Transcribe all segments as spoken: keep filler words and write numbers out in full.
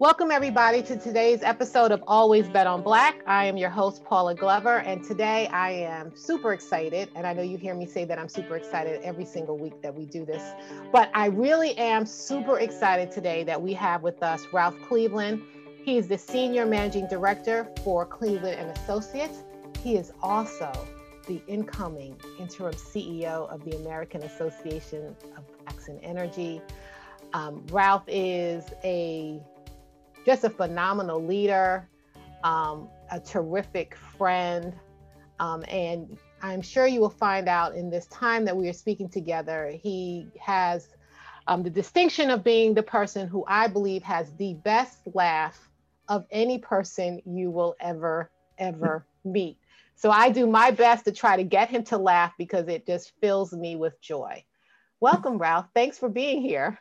Welcome everybody to today's episode of Always Bet on Black. I am your host, Paula Glover, and today I am super excited. And I know you hear me say that I'm super excited every single week that we do this, but I really am super excited today that we have with us Ralph Cleveland. He is the Senior Managing Director for Cleveland and Associates. He is also the incoming interim C E O of the American Association of Blacks in Energy. Um, Ralph is a just a phenomenal leader, um, a terrific friend. Um, and I'm sure you will find out in this time that we are speaking together, he has um, the distinction of being the person who I believe has the best laugh of any person you will ever, ever meet. So I do my best to try to get him to laugh because it just fills me with joy. Welcome, Ralph. Thanks for being here.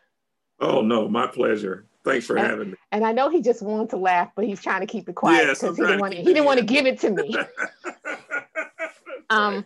Oh, no, my pleasure. Thanks for and, having me. And I know he just wanted to laugh, but he's trying to keep it quiet because yes, he didn't want to, he didn't want to give it to me. um,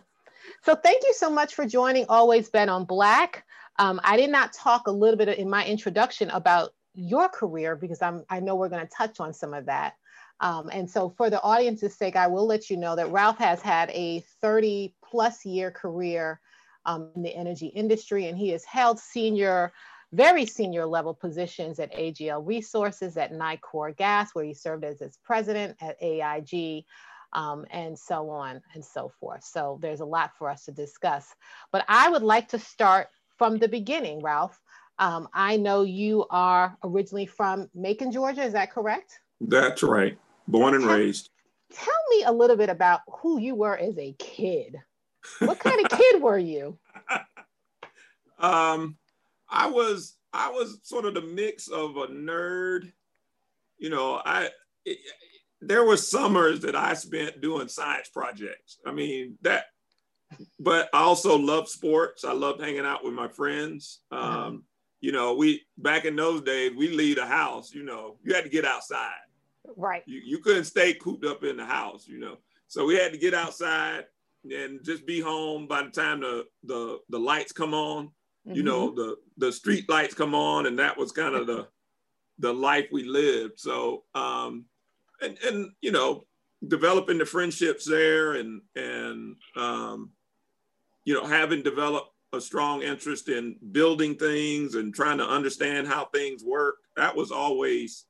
so thank you so much for joining Always Bet on Black. Um, I did not talk a little bit in my introduction about your career because I'm, I know we're going to touch on some of that. Um, and so for the audience's sake, I will let you know that Ralph has had a thirty plus year career um, in the energy industry, and he has held senior very senior level positions at A G L Resources, at NICOR Gas, where he served as its president, at A I G, um, and so on and so forth. So there's a lot for us to discuss. But I would like to start from the beginning, Ralph. Um, I know you are originally from Macon, Georgia, is that correct? That's right, born and tell, raised. Tell me a little bit about who you were as a kid. What kind of kid were you? Um. I was I was sort of the mix of a nerd, you know. I it, there were summers that I spent doing science projects. I mean that, but I also loved sports. I loved hanging out with my friends. Um, mm-hmm. You know, we back in those days we leave the house. You know, you had to get outside. Right. You you couldn't stay cooped up in the house. You know, so we had to get outside and just be home by the time the the the lights come on. You know, mm-hmm. the, the street lights come on, and that was kind of the the life we lived. So, um, and, and, you know, developing the friendships there and, and um, you know, having developed a strong interest in building things and trying to understand how things work, that was always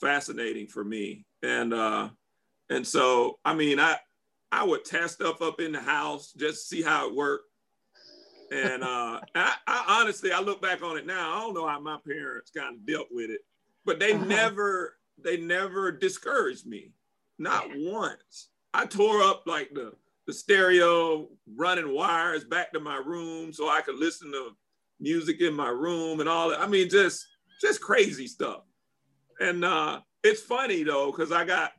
fascinating for me. And, uh, and so, I mean, I, I would test stuff up in the house, just see how it worked. And uh, I, I honestly, I look back on it now. I don't know how my parents kind of dealt with it, but they uh-huh. never, they never discouraged me. Not yeah. once. I tore up like the, the stereo, running wires back to my room so I could listen to music in my room and all that. I mean, just, just crazy stuff. And uh, it's funny though, because I got,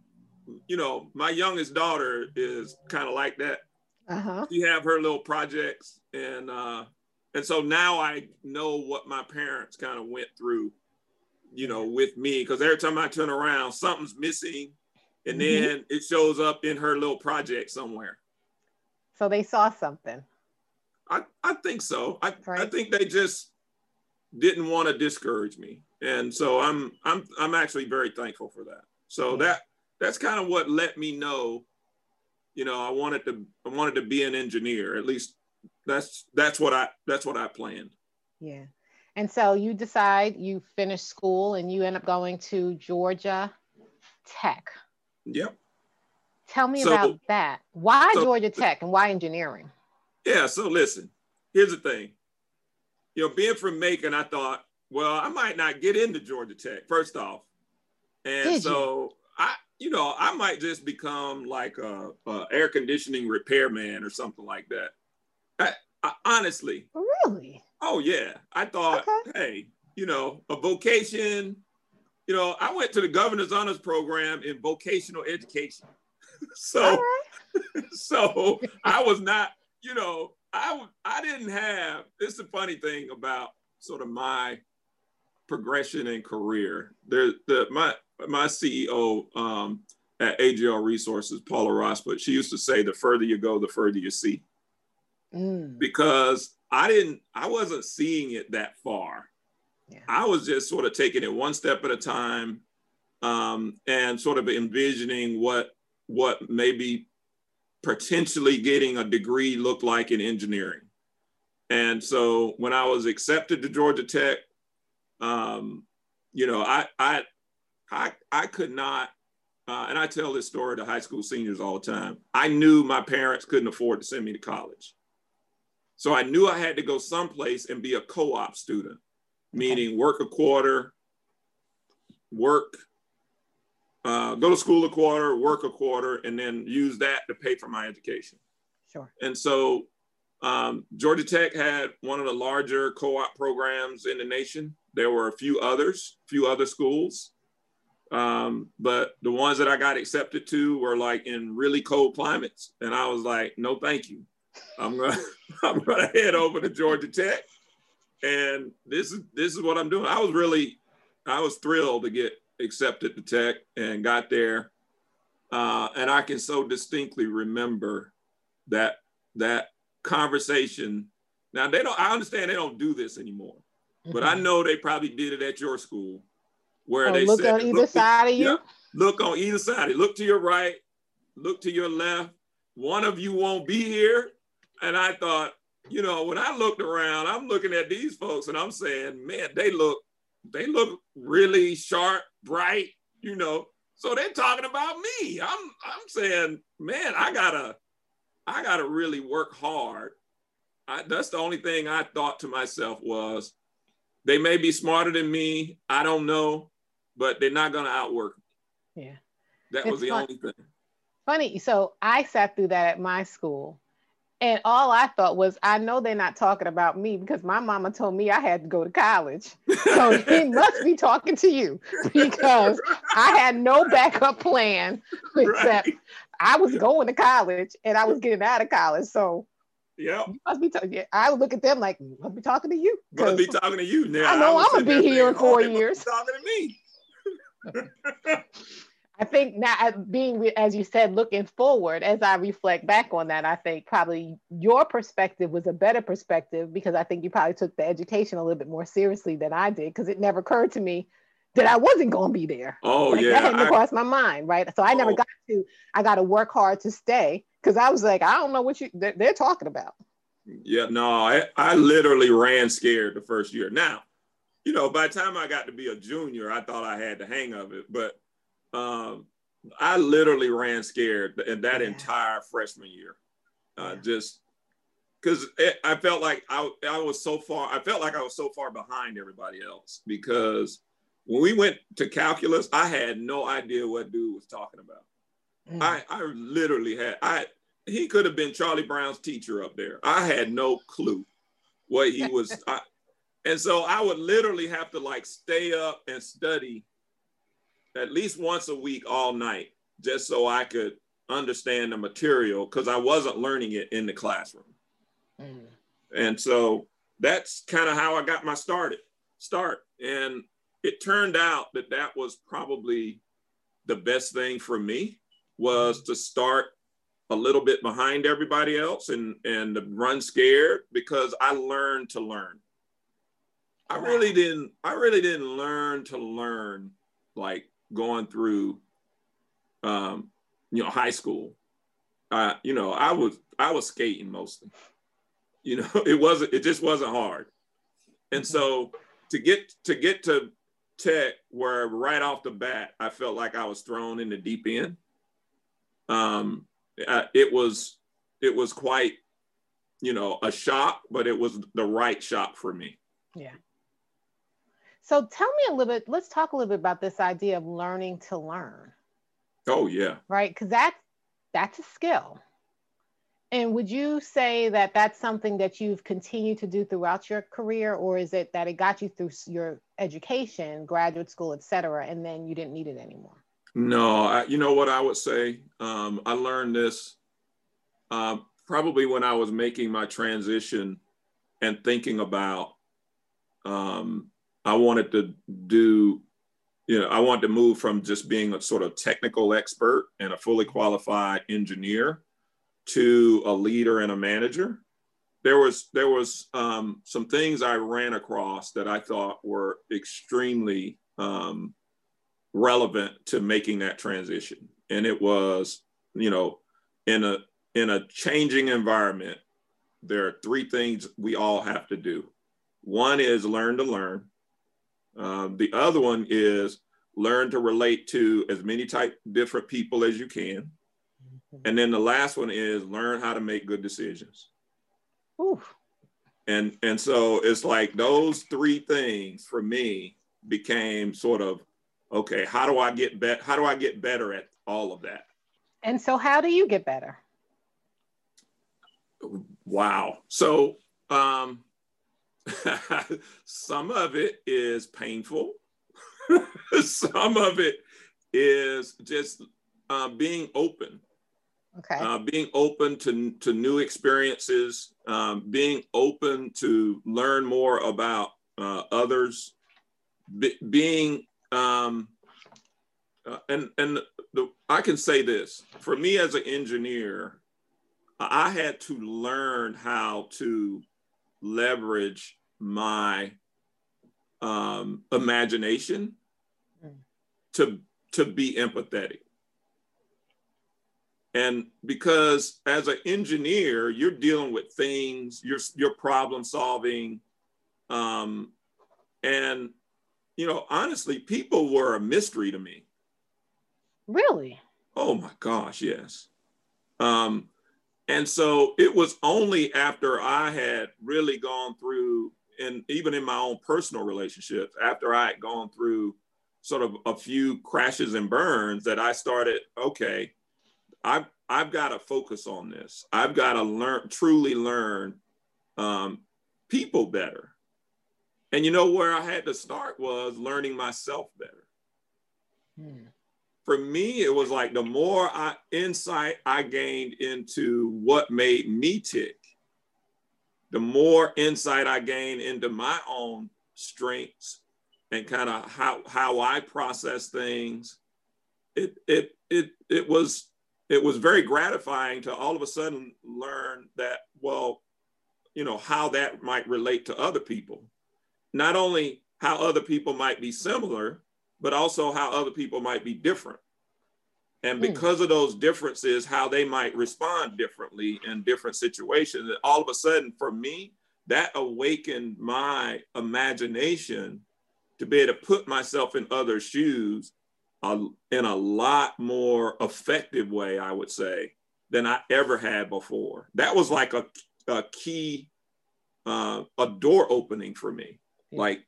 you know, my youngest daughter is kind of like that. Uh-huh. She have her little projects. And uh, and so now I know what my parents kind of went through, you know, with me. Because every time I turn around, something's missing. And mm-hmm. then it shows up in her little project somewhere. So they saw something. I, I think so. I, right? I think they just didn't want to discourage me. And so I'm I'm I'm actually very thankful for that. So mm-hmm. that that's kind of what let me know, you know, I wanted to I wanted to be an engineer, at least. That's that's what I that's what I planned. Yeah, and so you decide you finish school and you end up going to Georgia Tech. Yep. Tell me so, about that. Why so, Georgia Tech and why engineering? Yeah. So listen, here's the thing. You know, being from Macon, I thought, well, I might not get into Georgia Tech first off, and Did so you? I, you know, I might just become like a, a air conditioning repairman or something like that. I, I, honestly. Really? Oh, yeah. I thought, okay. hey, you know, a vocation. You know, I went to the governor's honors program in vocational education. so, right. so I was not, you know, I, I didn't have, this is the funny thing about sort of my progression and career. There, the, my, my C E O um, at A G L Resources, Paula Ross, but she used to say, the further you go, the further you see. Mm. Because I didn't, I wasn't seeing it that far. Yeah. I was just sort of taking it one step at a time um, and sort of envisioning what, what maybe potentially getting a degree looked like in engineering. And so when I was accepted to Georgia Tech, um, you know, I, I, I, I could not, uh, and I tell this story to high school seniors all the time. I knew my parents couldn't afford to send me to college. So I knew I had to go someplace and be a co-op student, meaning work a quarter, work, uh, go to school a quarter, work a quarter, and then use that to pay for my education. Sure. And so um, Georgia Tech had one of the larger co-op programs in the nation. There were a few others, few other schools, um, but the ones that I got accepted to were like in really cold climates. And I was like, no, thank you. I'm gonna, I'm gonna head over to Georgia Tech, and this is this is what I'm doing. I was really, I was thrilled to get accepted to Tech and got there, uh, and I can so distinctly remember that that conversation. Now they don't. I understand they don't do this anymore, mm-hmm. but I know they probably did it at your school, where oh, they look said, on either look, side of you. Yeah, look on either side. Look to your right. Look to your left. One of you won't be here. And I thought, you know, when I looked around, I'm looking at these folks and I'm saying, man, they look, they look really sharp, bright, you know. So they're talking about me. I'm, I'm saying, man, I gotta, I gotta really work hard. I, that's the only thing I thought to myself was, they may be smarter than me. I don't know, but they're not gonna outwork me. Yeah, that was the only thing. Funny, so I sat through that at my school. And all I thought was, I know they're not talking about me because my mama told me I had to go to college. So he must be talking to you, because I had no backup plan except right. I was going to college and I was getting out of college. So yep. you must be talking. I would look at them like, I'll be talking to you. I'll be talking to you now. I know I I'm going to be here in four years. Talking to me. I think now, being, as you said, looking forward, as I reflect back on that, I think probably your perspective was a better perspective, because I think you probably took the education a little bit more seriously than I did, because it never occurred to me that I wasn't going to be there. Oh, like, yeah. That hadn't crossed my mind, right? So I oh. never got to, I got to work hard to stay, because I was like, I don't know what you they're, they're talking about. Yeah, no, I, I literally ran scared the first year. Now, you know, by the time I got to be a junior, I thought I had the hang of it, but Um, I literally ran scared that yeah. entire freshman year, uh, yeah. just because I felt like I, I was so far, I felt like I was so far behind everybody else, because when we went to calculus, I had no idea what dude was talking about. Mm. I, I literally had, I, he could have been Charlie Brown's teacher up there. I had no clue what he was. I, and so I would literally have to like stay up and study at least once a week all night, just so I could understand the material, because I wasn't learning it in the classroom. Mm. And so that's kind of how I got my started, start. And it turned out that that was probably the best thing for me, was to start a little bit behind everybody else and, and to run scared, because I learned to learn. I really didn't, I really didn't learn to learn like going through, um, you know, high school. Uh, you know, I was I was skating mostly. You know, it wasn't. It just wasn't hard. And mm-hmm. so to get to get to Tech, where right off the bat I felt like I was thrown in the deep end. Um, I, it was it was quite, you know, a shock, but it was the right shock for me. Yeah. So tell me a little bit, let's talk a little bit about this idea of learning to learn. Oh yeah. Right, because that, that's a skill. And would you say that that's something that you've continued to do throughout your career, or is it that it got you through your education, graduate school, et cetera, and then you didn't need it anymore? No, I, you know what I would say? Um, I learned this uh, probably when I was making my transition and thinking about, um, I wanted to do, you know, I wanted to move from just being a sort of technical expert and a fully qualified engineer to a leader and a manager. There was, there was um, some things I ran across that I thought were extremely um, relevant to making that transition. And it was, you know, in a in a changing environment, there are three things we all have to do. One is learn to learn. Um, the other one is learn to relate to as many type different people as you can. And then the last one is learn how to make good decisions. Ooh. And, and so it's like those three things for me became sort of, okay, how do I get better? How do I get better at all of that? And so how do you get better? Wow. So um, some of it is painful. Some of it is just uh, being open. Okay. Uh, being open to, to new experiences, um, being open to learn more about uh, others, be, being, um, uh, and, and the, I can say this, for me as an engineer, I had to learn how to leverage my um, imagination to, to be empathetic. And because as an engineer, you're dealing with things, you're, you're problem solving. Um, and, you know, honestly, people were a mystery to me. Really? Oh my gosh, yes. Um, and so it was only after I had really gone through, and even in my own personal relationships, after I had gone through sort of a few crashes and burns that I started, okay, I've, I've got to focus on this. I've got to learn, truly learn um, people better. And you know where I had to start was learning myself better. Hmm. For me, it was like the more I, insight I gained into what made me tick, the more insight I gained into my own strengths and kind of how, how I process things. It, it, it, it was, It was very gratifying to all of a sudden learn that, well, you know, how that might relate to other people. Not only how other people might be similar, but also how other people might be different. And because of those differences, how they might respond differently in different situations. And all of a sudden, for me, that awakened my imagination to be able to put myself in others' shoes in a lot more effective way, I would say, than I ever had before. That was like a, a key, uh, a door opening for me. Yeah. Like,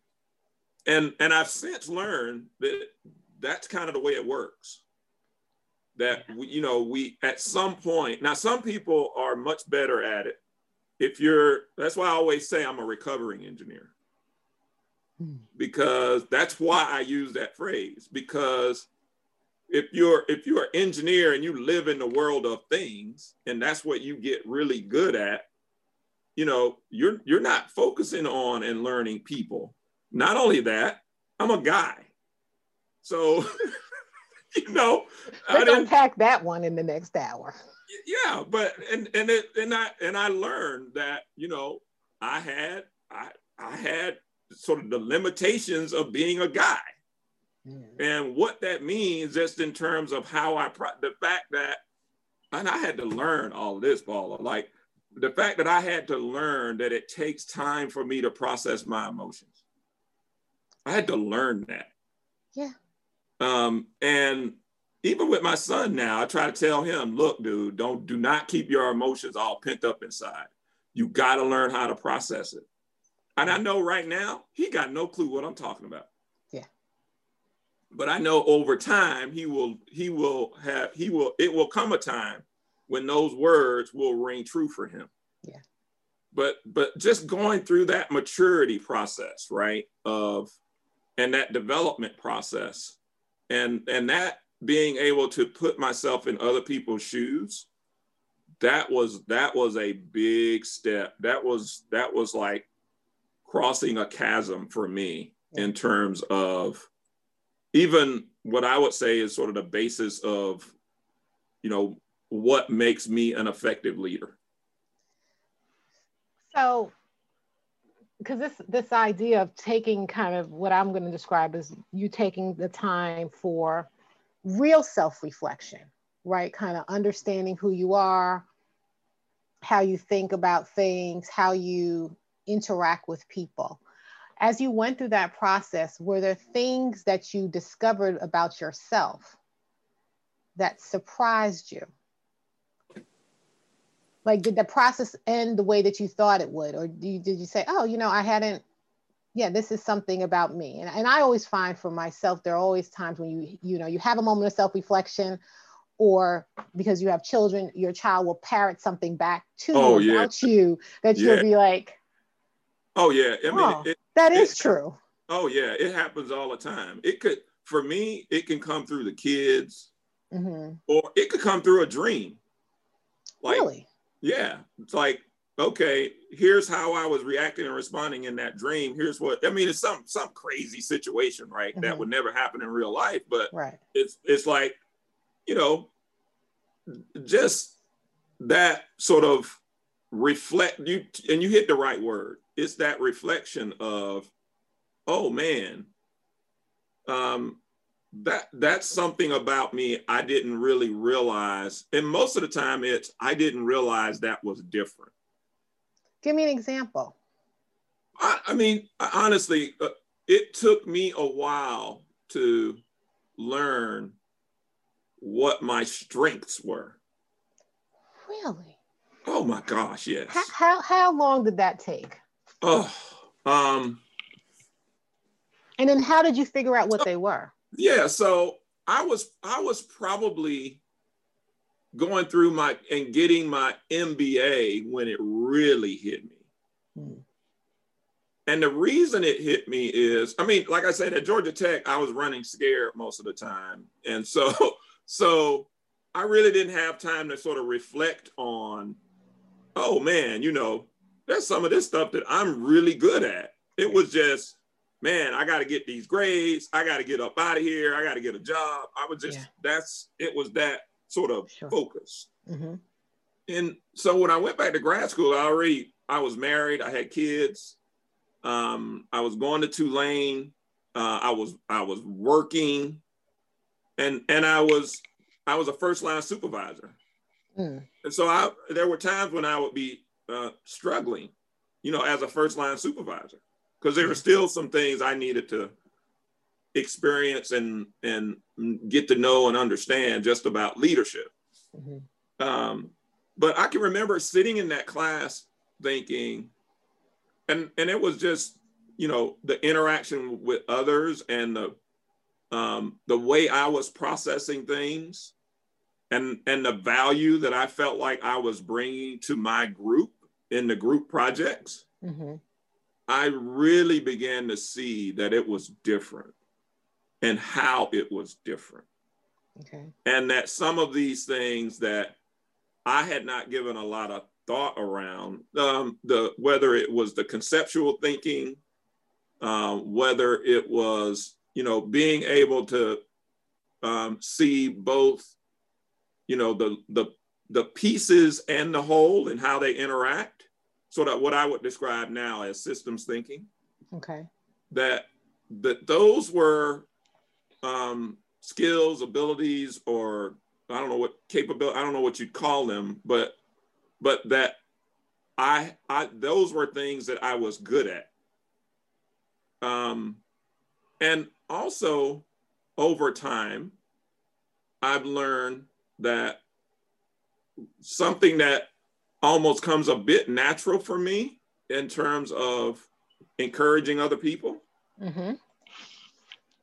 and, and I've since learned that that's kind of the way it works. That, yeah. we, you know, we, at some point, now some people are much better at it. If you're, that's why I always say I'm a recovering engineer. Because that's why I use that phrase. Because if you're if you're an engineer and you live in the world of things, and that's what you get really good at, you know, you're you're not focusing on and learning people. Not only that, I'm a guy, so you know. Let's unpack that one in the next hour. Yeah, but and and it, and I and I learned that you know I had I I had. sort of the limitations of being a guy, mm. and what that means just in terms of how I, pro the fact that, and I had to learn all of this, Paula, like the fact that I had to learn that it takes time for me to process my emotions. I had to learn that. Yeah. Um, and even with my son now, I try to tell him, look, dude, don't, do not keep your emotions all pent up inside. You got to learn how to process it. And I know right now, he got no clue what I'm talking about. Yeah. But I know over time, he will, he will have, he will, it will come a time when those words will ring true for him. Yeah. But, but just going through that maturity process, right. Of, and that development process and, and that being able to put myself in other people's shoes, that was, that was a big step. That was, that was like, crossing a chasm for me in terms of even what I would say is sort of the basis of, you know, what makes me an effective leader. So because this this idea of taking kind of what I'm going to describe as you taking the time for real self-reflection, right? Kind of understanding who you are, how you think about things, how you interact with people. As you went through that process, were there things that you discovered about yourself that surprised you? Like, did the process end the way that you thought it would? Or do you, did you say, oh, you know, I hadn't, yeah, this is something about me. And, and I always find for myself, there are always times when you, you know, you have a moment of self-reflection, or because you have children, your child will parrot something back to oh, you yeah. about you that yeah. you'll be like, oh yeah, I mean, oh, it, that it, is it, true. Oh yeah, it happens all the time. It could, for me, it can come through the kids, mm-hmm. or it could come through a dream. Like, really? Yeah, it's like, okay, here's how I was reacting and responding in that dream. Here's what, I mean, it's some some crazy situation, right? Mm-hmm. That would never happen in real life, but right. it's it's like, you know, just that sort of reflect, you and you hit the right word. It's that reflection of, oh man, um, that that's something about me I didn't really realize. And most of the time it's, I didn't realize that was different. Give me an example. I, I mean, honestly, uh, it took me a while to learn what my strengths were. Really? Oh my gosh, yes. How, how, how long did that take? Oh, um, and then how did you figure out what so, they were? Yeah, so I was I was probably going through my and getting my M B A when it really hit me. Mm. And the reason it hit me is, I mean, like I said, at Georgia Tech, I was running scared most of the time, and so so I really didn't have time to sort of reflect on, oh man, you know, there's some of this stuff that I'm really good at. It was just, man, I got to get these grades. I got to get up out of here. I got to get a job. I was just, yeah. that's, it was that sort of sure. focus. Mm-hmm. And so when I went back to grad school, I already, I was married. I had kids. Um, I was going to Tulane. Uh, I was, I was working and, and I was, I was a first line supervisor. Mm. And so I, there were times when I would be, Uh, struggling, you know, as a first line supervisor, because there were still some things I needed to experience and and get to know and understand just about leadership. Mm-hmm. Um, but I can remember sitting in that class thinking, and and it was just, you know, the interaction with others and the um, the way I was processing things, and and the value that I felt like I was bringing to my group. In the group projects, mm-hmm. I really began to see that it was different and how it was different. Okay. And that some of these things that I had not given a lot of thought around, um, the whether it was the conceptual thinking, uh, whether it was, you know, being able to um, see both, you know, the, the, the pieces and the whole and how they interact, sort of what I would describe now as systems thinking. Okay. That, that those were um, skills, abilities, or I don't know what capability, I don't know what you'd call them, but but that I, I those were things that I was good at. Um, and also over time, I've learned that something that almost comes a bit natural for me in terms of encouraging other people. Mm-hmm.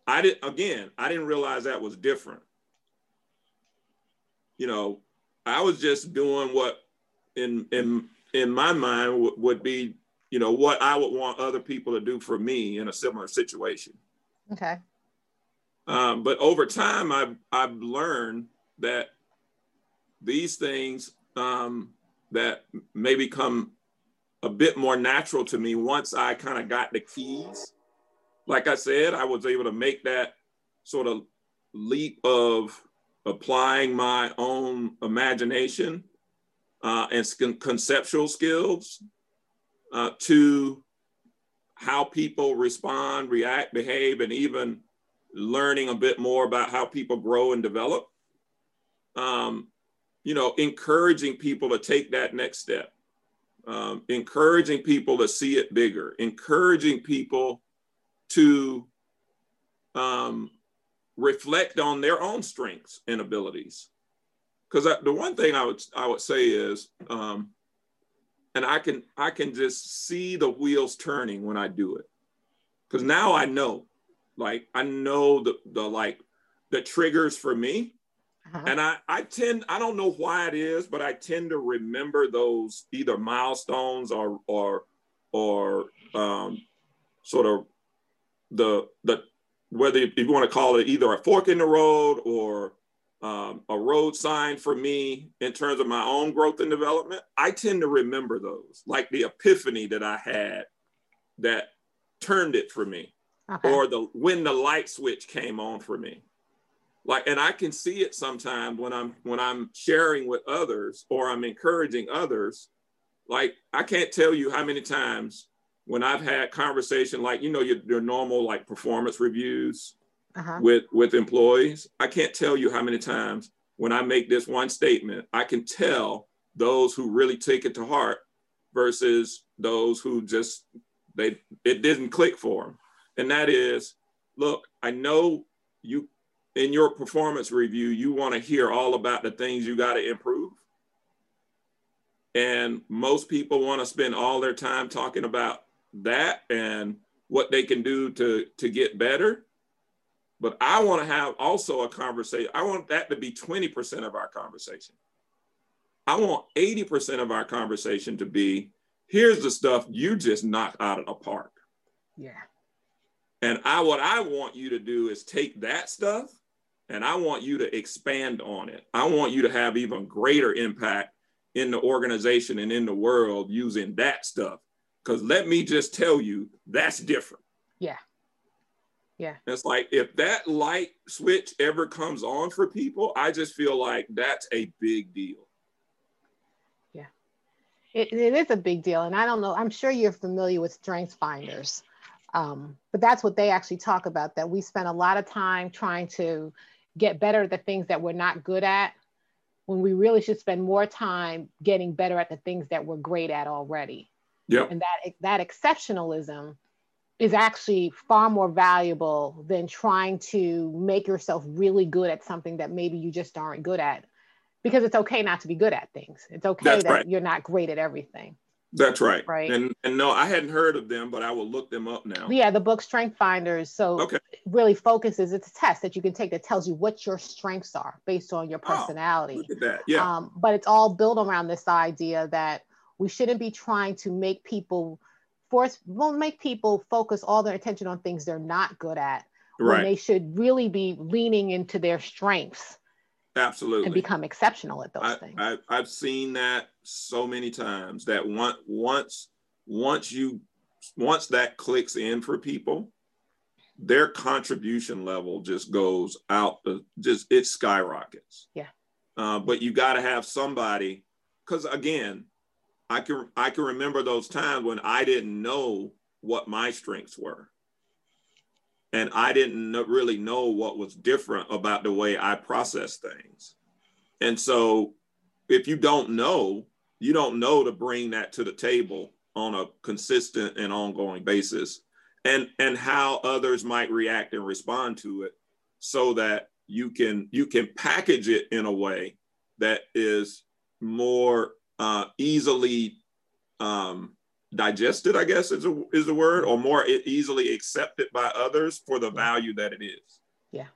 I did again, I didn't realize that was different. You know, I was just doing what in in in my mind w- would be, you know, what I would want other people to do for me in a similar situation. Okay. Um, but over time, I've I've learned that these things um, that maybe come a bit more natural to me once I kind of got the keys. Like I said, I was able to make that sort of leap of applying my own imagination uh, and con- conceptual skills uh, to how people respond, react, behave, and even learning a bit more about how people grow and develop. Um, you know, encouraging people to take that next step, um, encouraging people to see it bigger, encouraging people to um, reflect on their own strengths and abilities. Because the one thing I would I would say is, um, and I can I can just see the wheels turning when I do it, because now I know, like I know the the like the triggers for me. Uh-huh. And I, I tend, I don't know why it is, but I tend to remember those either milestones or, or, or um, sort of the, the, whether you want to call it either a fork in the road or um, a road sign for me in terms of my own growth and development. I tend to remember those, like the epiphany that I had that turned it for me, okay, or the, when the light switch came on for me. Like, and I can see it sometimes when I'm when I'm sharing with others or I'm encouraging others. Like, I can't tell you how many times when I've had conversation, like, you know, your, your normal like performance reviews uh-huh. with, with employees. I can't tell you how many times when I make this one statement, I can tell those who really take it to heart versus those who just, they it didn't click for them. And that is, look, I know you, in your performance review, you want to hear all about the things you got to improve. And most people want to spend all their time talking about that and what they can do to, to get better. But I want to have also a conversation. I want that to be twenty percent of our conversation. I want eighty percent of our conversation to be, here's the stuff you just knocked out of the park. Yeah. And I, what I want you to do is take that stuff, and I want you to expand on it. I want you to have even greater impact in the organization and in the world using that stuff. Because let me just tell you, that's different. Yeah. Yeah. It's like, if that light switch ever comes on for people, I just feel like that's a big deal. Yeah. It, it is a big deal. And I don't know, I'm sure you're familiar with StrengthsFinders. Um, but that's what they actually talk about, that we spend a lot of time trying to get better at the things that we're not good at, when we really should spend more time getting better at the things that we're great at already. Yep. And that, that exceptionalism is actually far more valuable than trying to make yourself really good at something that maybe you just aren't good at, because it's okay not to be good at things. It's okay that's that right. You're not great at everything. That's right. Right. And, and no, I hadn't heard of them, but I will look them up now. Yeah, the book StrengthsFinders. So okay. It really focuses, it's a test that you can take that tells you what your strengths are based on your personality. Oh, look at that. Yeah. Um, but it's all built around this idea that we shouldn't be trying to make people force, well, make people focus all their attention on things they're not good at. Right. When they should really be leaning into their strengths. Absolutely. And become exceptional at those I, things. I, I've seen that so many times, that one, once once you once that clicks in for people, their contribution level just goes out the just it skyrockets. Yeah. Uh, but you got to have somebody, because again, I can I can remember those times when I didn't know what my strengths were. And I didn't really know what was different about the way I process things. And so if you don't know, you don't know to bring that to the table on a consistent and ongoing basis, and, and how others might react and respond to it, so that you can, you can package it in a way that is more uh, easily um, digested, I guess is, a, is the word, or more easily accepted by others for the value that it is. Yeah.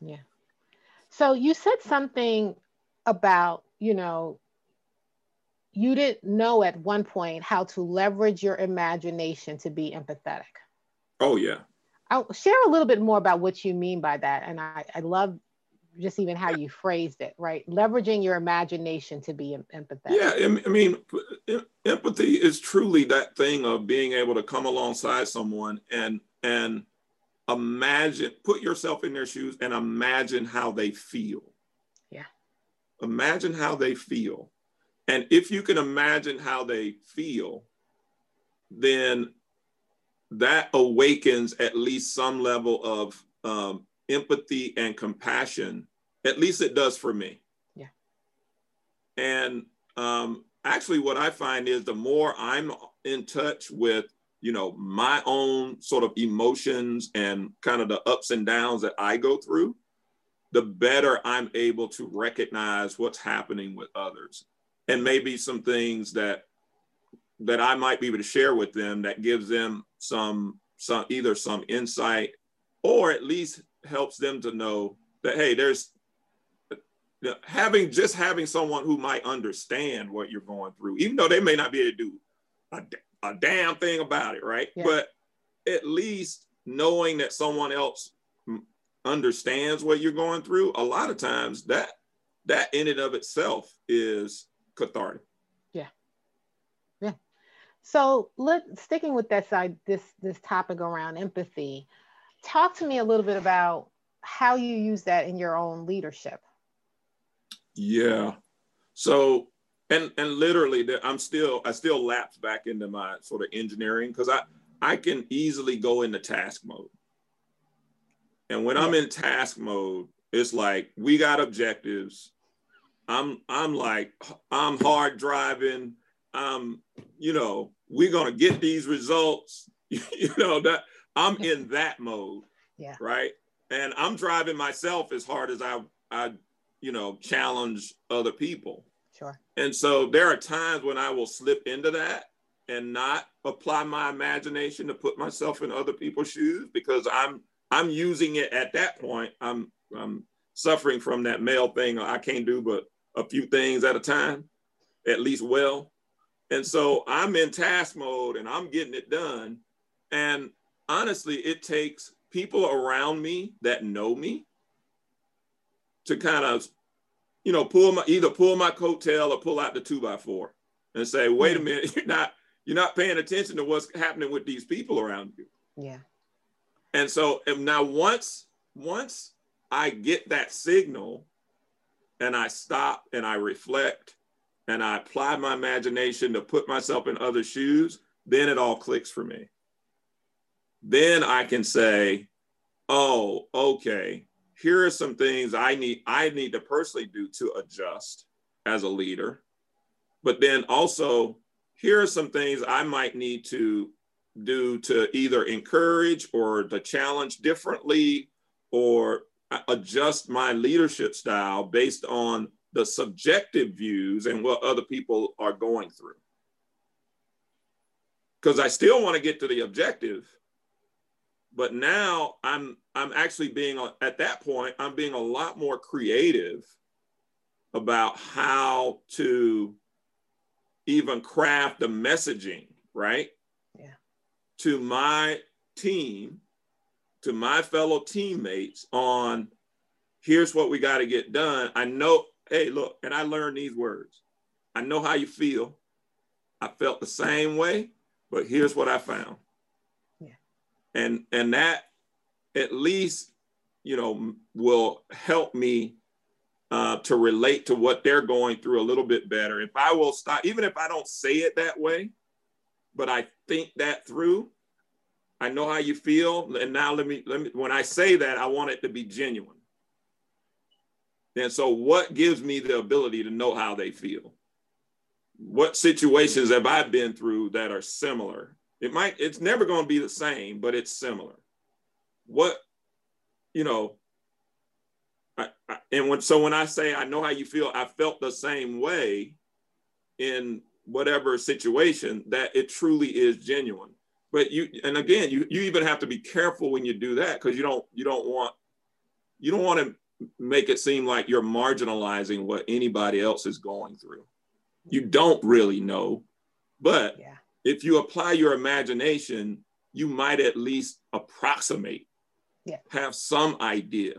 Yeah. So you said something about, you know, you didn't know at one point how to leverage your imagination to be empathetic. Oh, yeah. I'll share a little bit more about what you mean by that. And I, I love just even how you phrased it, right? Leveraging your imagination to be empathetic. Yeah, I mean, empathy is truly that thing of being able to come alongside someone and and imagine, put yourself in their shoes and imagine how they feel. Yeah. Imagine how they feel. And if you can imagine how they feel, then that awakens at least some level of um, empathy and compassion. At least it does for me. Yeah. And um, actually what I find is the more I'm in touch with, you know, my own sort of emotions and kind of the ups and downs that I go through, the better I'm able to recognize what's happening with others. And maybe some things that that I might be able to share with them that gives them some, some either some insight or at least helps them to know that, hey, there's having just having someone who might understand what you're going through, even though they may not be able to do a, a damn thing about it, right? Yeah. But at least knowing that someone else understands what you're going through, a lot of times that that in and of itself is cathartic. Yeah. Yeah. So look, sticking with that side, this this topic around empathy, talk to me a little bit about how you use that in your own leadership. Yeah. So, and and literally I'm still, I still lapse back into my sort of engineering because I, I can easily go into task mode. And when yeah. I'm in task mode, it's like, we got objectives. I'm, I'm like, I'm hard driving. Um, you know, we're going to get these results, you know, that I'm in that mode. Yeah. Right. And I'm driving myself as hard as I, I, you know, challenge other people. Sure. And so there are times when I will slip into that and not apply my imagination to put myself in other people's shoes because I'm, I'm using it at that point. I'm, I'm suffering from that male thing. I can't do but a few things at a time, at least well. And so I'm in task mode and I'm getting it done. And honestly, it takes people around me that know me to kind of, you know, pull my, either pull my coattail or pull out the two by four and say, wait a minute, you're not, you're not paying attention to what's happening with these people around you. Yeah. And so and now once, once I get that signal and I stop and I reflect and I apply my imagination to put myself in other shoes, then it all clicks for me. Then I can say, oh, okay, here are some things I need, I need to personally do to adjust as a leader. But then also, here are some things I might need to do to either encourage or to challenge differently or adjust my leadership style based on the subjective views and what other people are going through. Because I still want to get to the objective. But now I'm, I'm actually being, at that point, I'm being a lot more creative about how to even craft the messaging, right? Yeah. To my team, to my fellow teammates on, here's what we got to get done. I know, hey, look, and I learned these words. I know how you feel. I felt the same way, but here's what I found. And and that at least, you know, will help me uh, to relate to what they're going through a little bit better. If I will stop, even if I don't say it that way, but I think that through, I know how you feel. And now let me, let me, when I say that, I want it to be genuine. And so what gives me the ability to know how they feel? What situations have I been through that are similar? It might, it's never going to be the same, but it's similar. What, you know, I, I, and when, so when I say, I know how you feel, I felt the same way in whatever situation, that it truly is genuine. But you, and again, you, you even have to be careful when you do that because you don't, you don't want, you don't want to make it seem like you're marginalizing what anybody else is going through. You don't really know, but yeah. If you apply your imagination, you might at least approximate, yeah. have some idea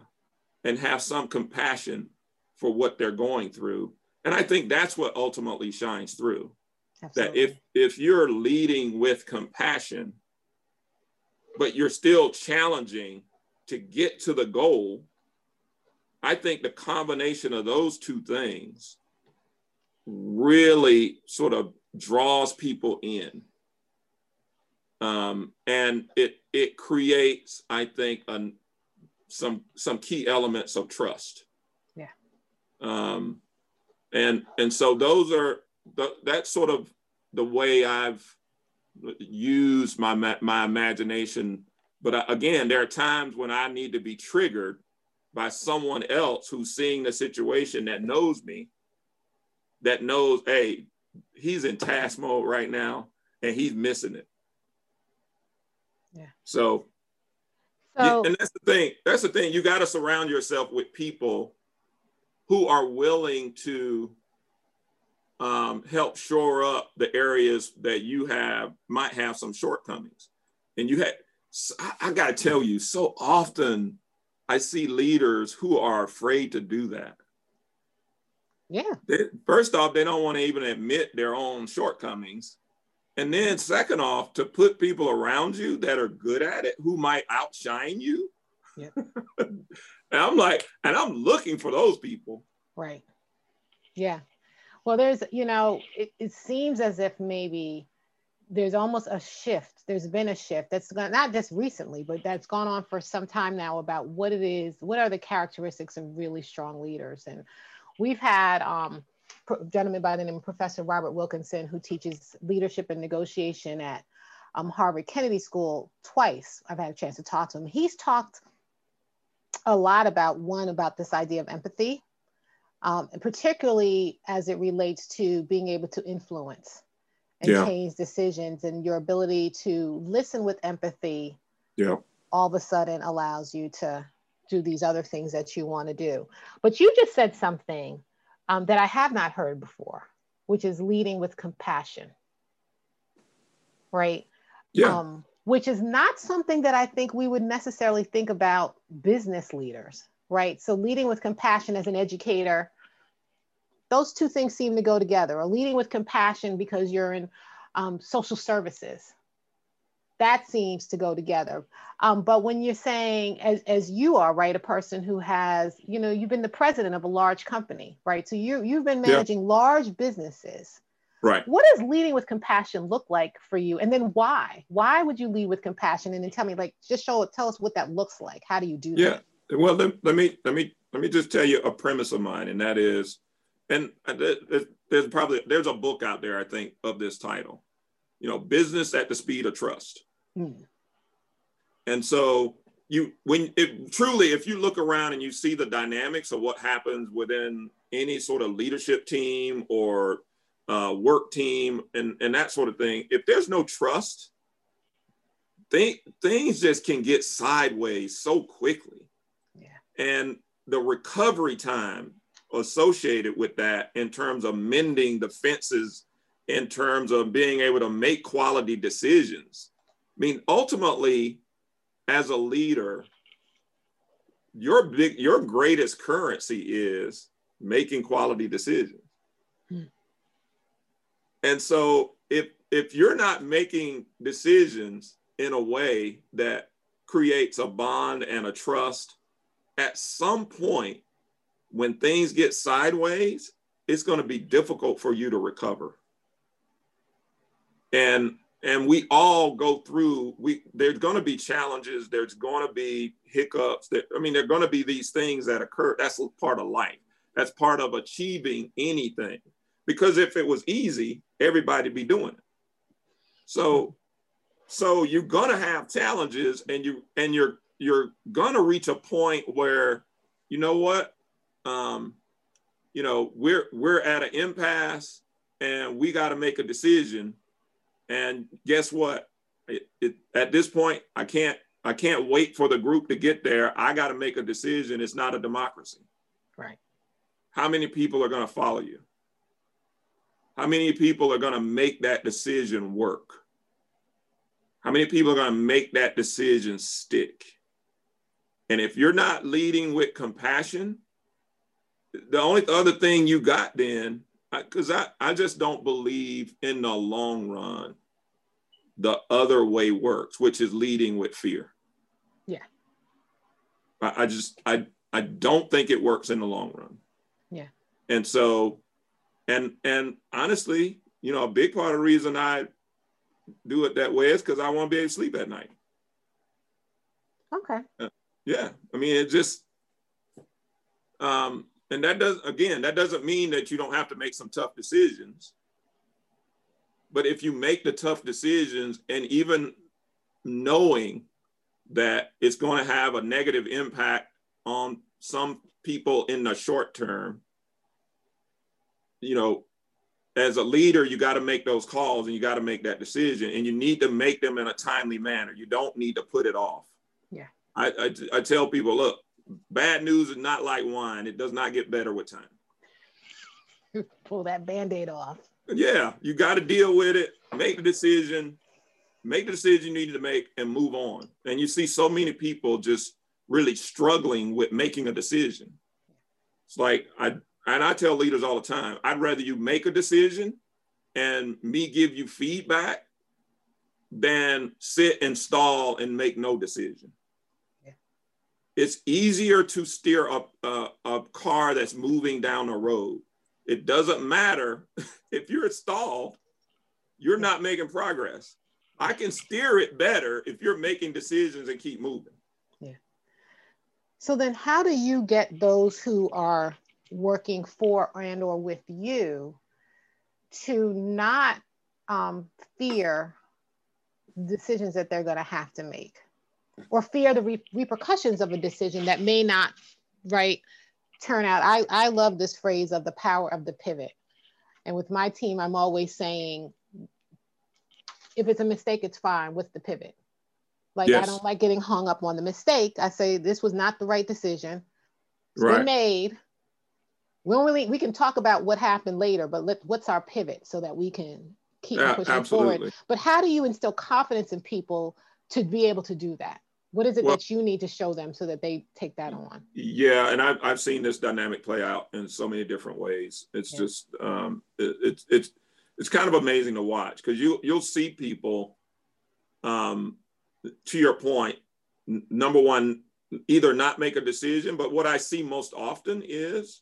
and have some compassion for what they're going through. And I think that's what ultimately shines through. Absolutely. That if, if you're leading with compassion, but you're still challenging to get to the goal, I think the combination of those two things really sort of draws people in. Um, and it, it creates, I think, an, some, some key elements of trust. Yeah. Um, and, and so those are, the, that's sort of the way I've used my, my imagination. But again, there are times when I need to be triggered by someone else who's seeing the situation that knows me, that knows, hey, he's in task mode right now and he's missing it. Yeah. So, so, and that's the thing, that's the thing, you got to surround yourself with people who are willing to um, help shore up the areas that you have, might have some shortcomings. And you had, I, I got to tell you, so often I see leaders who are afraid to do that. Yeah. They, first off, they don't want to even admit their own shortcomings. And then second off, to put people around you that are good at it, who might outshine you. Yeah. And I'm like, and I'm looking for those people. Right. Yeah. Well, there's, you know, it, it seems as if maybe there's almost a shift. There's been a shift that's gone, not just recently, but that's gone on for some time now about what it is, what are the characteristics of really strong leaders. And we've had, um, gentleman by the name of Professor Robert Wilkinson, who teaches leadership and negotiation at um, Harvard Kennedy School twice. I've had a chance to talk to him. He's talked a lot about one, about this idea of empathy, um, and particularly as it relates to being able to influence and yeah. change decisions, and your ability to listen with empathy yeah. all of a sudden allows you to do these other things that you want to do. But you just said something Um, that I have not heard before, which is leading with compassion, right? Yeah. Um, which is not something that I think we would necessarily think about business leaders, right? So leading with compassion as an educator, those two things seem to go together, or leading with compassion because you're in um, social services. That seems to go together. Um, but when you're saying, as, as you are, right, a person who has, you know, you've been the president of a large company, right? So you, you've been managing yeah. large businesses. Right. What does leading with compassion look like for you? And then why? Why would you lead with compassion? And then tell me, like, just show, tell us what that looks like. How do you do yeah. that? Yeah, well, let, let me, let me, let me just tell you a premise of mine. And that is, and there's probably, there's a book out there, I think, of this title, you know, Business at the Speed of Trust. Mm. And so you, when it truly, if you look around and you see the dynamics of what happens within any sort of leadership team or uh, work team and, and that sort of thing, if there's no trust, th- things just can get sideways so quickly. Yeah. And the recovery time associated with that in terms of mending the fences, in terms of being able to make quality decisions, I mean, ultimately, as a leader, your big, your greatest currency is making quality decisions. Hmm. And so if, if you're not making decisions in a way that creates a bond and a trust, at some point, when things get sideways, it's going to be difficult for you to recover. And And we all go through, we, there's going to be challenges, there's going to be hiccups, there, I mean, there are going to be these things that occur. That's part of life. That's part of achieving anything. Because if it was easy, everybody would be doing it. So, so you're going to have challenges, and, you, and you're, you're going to reach a point where, you know what, um, you know, we're, we're at an impasse and we got to make a decision. And guess what? It, it, at this point, I can't, I can't wait for the group to get there. I got to make a decision. It's not a democracy. Right. How many people are going to follow you? How many people are going to make that decision work? How many people are going to make that decision stick? And if you're not leading with compassion, the only other thing you got then, because I, I, I just don't believe in the long run the other way works, which is leading with fear. Yeah. I, I just, I, I don't think it works in the long run. Yeah. And so, and, and honestly, you know, a big part of the reason I do it that way is because I want to be able to sleep at night. Okay. Uh, yeah. I mean, it just, um, and that does, again, that doesn't mean that you don't have to make some tough decisions. But if you make the tough decisions, and even knowing that it's going to have a negative impact on some people in the short term, you know, as a leader, you got to make those calls and you got to make that decision, and you need to make them in a timely manner. You don't need to put it off. Yeah. I, I, I tell people, look, bad news is not like wine. It does not get better with time. Pull that Band-Aid off. Yeah, you got to deal with it, make the decision, make the decision you needed to make, and move on. And you see so many people just really struggling with making a decision. It's like, I and I tell leaders all the time, I'd rather you make a decision and me give you feedback than sit and stall and make no decision. Yeah. It's easier to steer up a, a, a car that's moving down a road. It doesn't matter if you're stalled, you're not making progress. I can steer it better if you're making decisions and keep moving. Yeah. So then how do you get those who are working for and or with you to not um, fear decisions that they're going to have to make, or fear the re repercussions of a decision that may not, right, turn out? I, I love this phrase of the power of the pivot. And with my team, I'm always saying, if it's a mistake, it's fine. What's the pivot? Like, yes. I don't like getting hung up on the mistake. I say, this was not the right decision. It's right. been made. We don't really, we can talk about what happened later, but let, what's our pivot so that we can keep uh, pushing absolutely. forward. But how do you instill confidence in people to be able to do that? What is it well, that you need to show them so that they take that on? Yeah, and I've, I've seen this dynamic play out in so many different ways. It's yeah. just, um, it, it's, it's, it's kind of amazing to watch, because you, you'll see people, um, to your point, number one, either not make a decision, but what I see most often is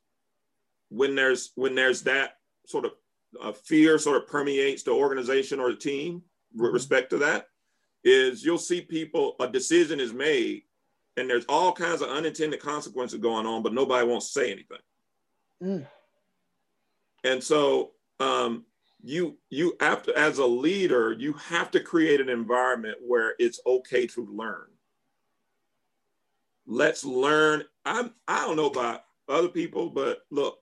when there's, when there's that sort of uh, fear sort of permeates the organization or the team with mm-hmm. respect to that, is you'll see people, a decision is made and there's all kinds of unintended consequences going on, but nobody won't say anything. Mm. And so um, you, you have to, as a leader, you have to create an environment where it's okay to learn. Let's learn. I'm, I don't know about other people, but look,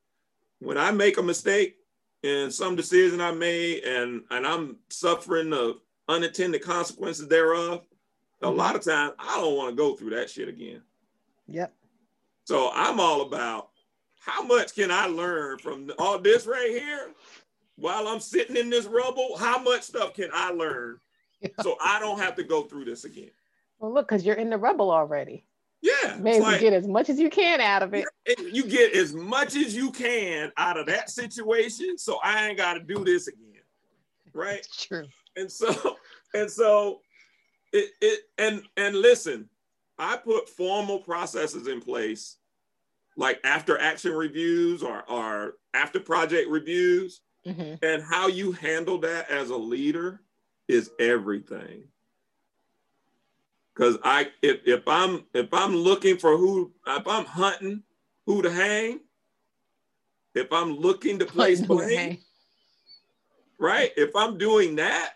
when I make a mistake in some decision I made and, and I'm suffering the unintended consequences thereof, a lot of times I don't want to go through that shit again. Yep. So I'm all about how much can I learn from all this right here while I'm sitting in this rubble? How much stuff can I learn yeah. so I don't have to go through this again? Well, look, because you're in the rubble already. Yeah. Maybe like, get as much as you can out of it. You get as much as you can out of that situation, so I ain't got to do this again. Right? That's true. And so, and so, it, it and and listen, I put formal processes in place, like after action reviews or, or after project reviews, mm-hmm. and how you handle that as a leader is everything. Because I, if if I'm if I'm looking for who, if I'm hunting who to hang, if I'm looking to place blame, right? If I'm doing that,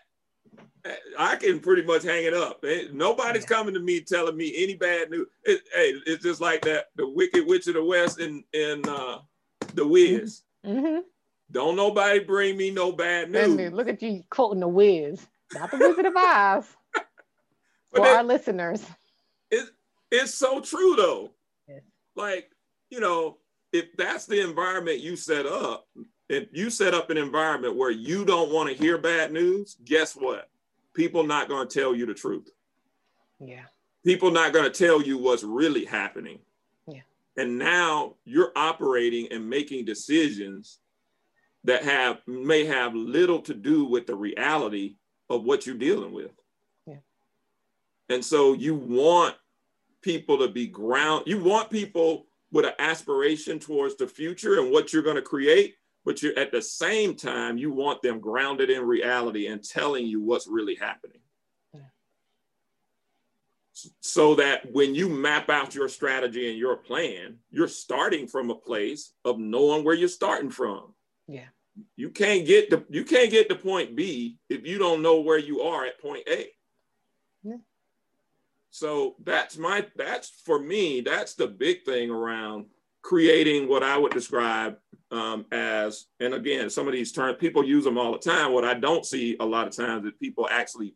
I can pretty much hang it up. Nobody's yeah. coming to me telling me any bad news. It, hey, it's just like that, the Wicked Witch of the West and, and uh, The Wiz. Mm-hmm. Don't nobody bring me no bad news. Goodness, look at you quoting The Wiz, not The Wizard of Oz. For that, our listeners. It, it's so true though. Yeah. Like, you know, if that's the environment you set up, if you set up an environment where you don't want to hear bad news, guess what? People not going to tell you the truth. Yeah. People not going to tell you what's really happening. Yeah. And now you're operating and making decisions that have may have little to do with the reality of what you're dealing with. Yeah. And so you want people to be ground. You want people with an aspiration towards the future and what you're going to create, but you, at the same time, you want them grounded in reality and telling you what's really happening. So that when you map out your strategy and your plan, you're starting from a place of knowing where you're starting from. Yeah. You can't get to, you can't get to point B if you don't know where you are at point A. Yeah. So that's my, that's for me, that's the big thing around creating what I would describe um, as, and again, some of these terms, people use them all the time. What I don't see a lot of times is people actually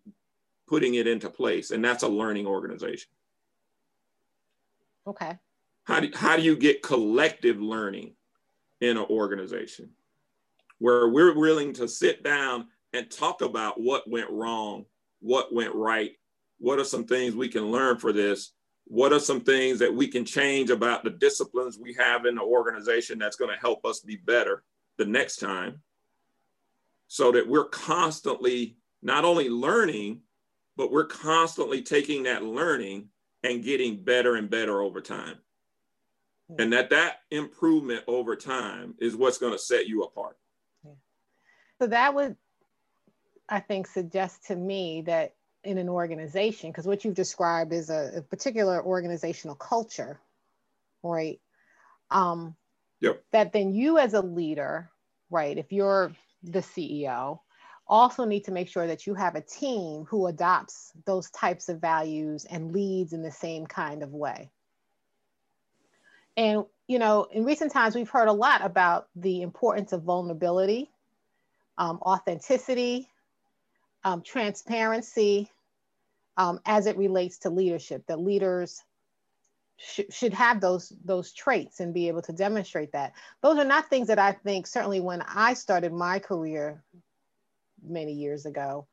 putting it into place, and that's a learning organization. Okay. How do, how do you get collective learning in an organization where we're willing to sit down and talk about what went wrong, what went right, what are some things we can learn for this, what are some things that we can change about the disciplines we have in the organization that's going to help us be better the next time, so that we're constantly not only learning, but we're constantly taking that learning and getting better and better over time. Yeah. And that that improvement over time is what's going to set you apart. Yeah. So that would, I think, suggest to me that in an organization, because what you've described is a, a particular organizational culture, right? Um, yep. That then you as a leader, right, if you're the C E O, also need to make sure that you have a team who adopts those types of values and leads in the same kind of way. And, you know, in recent times, we've heard a lot about the importance of vulnerability, um, authenticity, um, transparency, um, as it relates to leadership, that leaders sh should have those, those traits and be able to demonstrate that. Those are not things that I think, certainly when I started my career many years ago,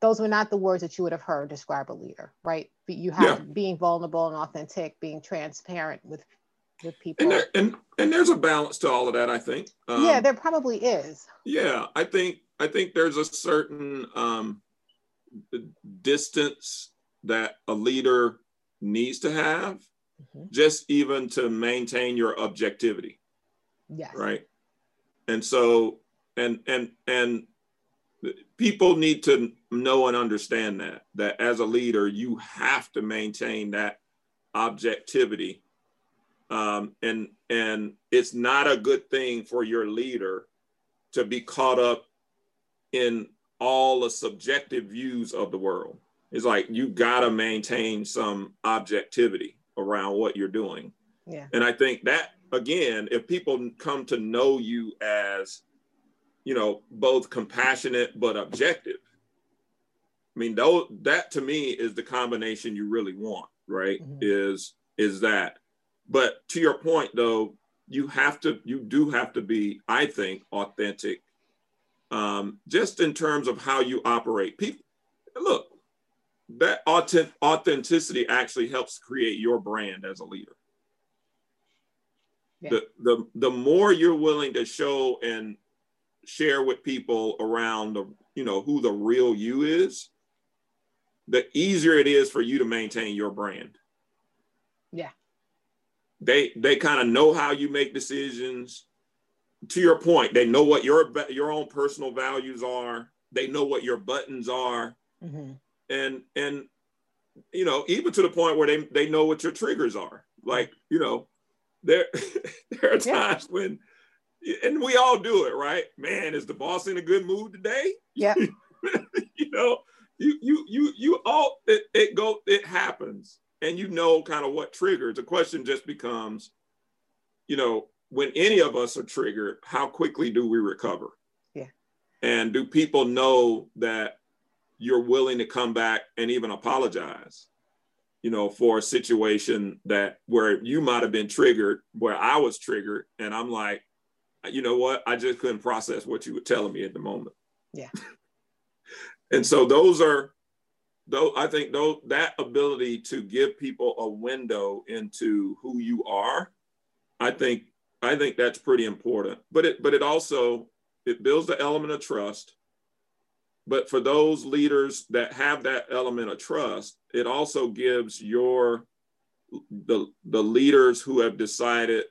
those were not the words that you would have heard describe a leader, right? You have yeah. being vulnerable and authentic, being transparent with with people. And, there, and and there's a balance to all of that, I think. Um, yeah, there probably is. Yeah, I think I think there's a certain um, distance that a leader needs to have, mm-hmm. just even to maintain your objectivity. Yes. Right. And so and and and. people need to know and understand that, that as a leader, you have to maintain that objectivity. Um, and, and it's not a good thing for your leader to be caught up in all the subjective views of the world. It's like, you gotta maintain some objectivity around what you're doing. Yeah. And I think that, again, if people come to know you as, you know, both compassionate but objective. I mean, though, that to me is the combination you really want, right? Mm-hmm. Is is that. But to your point, though, you have to, you do have to be, I think, authentic, um, just in terms of how you operate. People, look, that authentic, authenticity actually helps create your brand as a leader. Yeah. The the the more you're willing to show and share with people around the, you know, who the real you is, the easier it is for you to maintain your brand. Yeah. They, they kind of know how you make decisions. To your point, they know what your, your own personal values are. They know what your buttons are. Mm-hmm. And, and, you know, even to the point where they, they know what your triggers are. Like, you know, there, there are times yeah. when, and we all do it, right? Man, is the boss in a good mood today? Yeah. You know, you you you you all it, it go it happens, and you know kind of what triggers. The question just becomes, you know, when any of us are triggered, how quickly do we recover? Yeah. And do people know that you're willing to come back and even apologize? You know, for a situation that where you might have been triggered, where I was triggered, and I'm like, you know what? I just couldn't process what you were telling me at the moment. Yeah. And so those are, though, I think those, that ability to give people a window into who you are, I think, I think that's pretty important, but it, but it also, it builds the element of trust. But for those leaders that have that element of trust, it also gives your, the, the leaders who have decided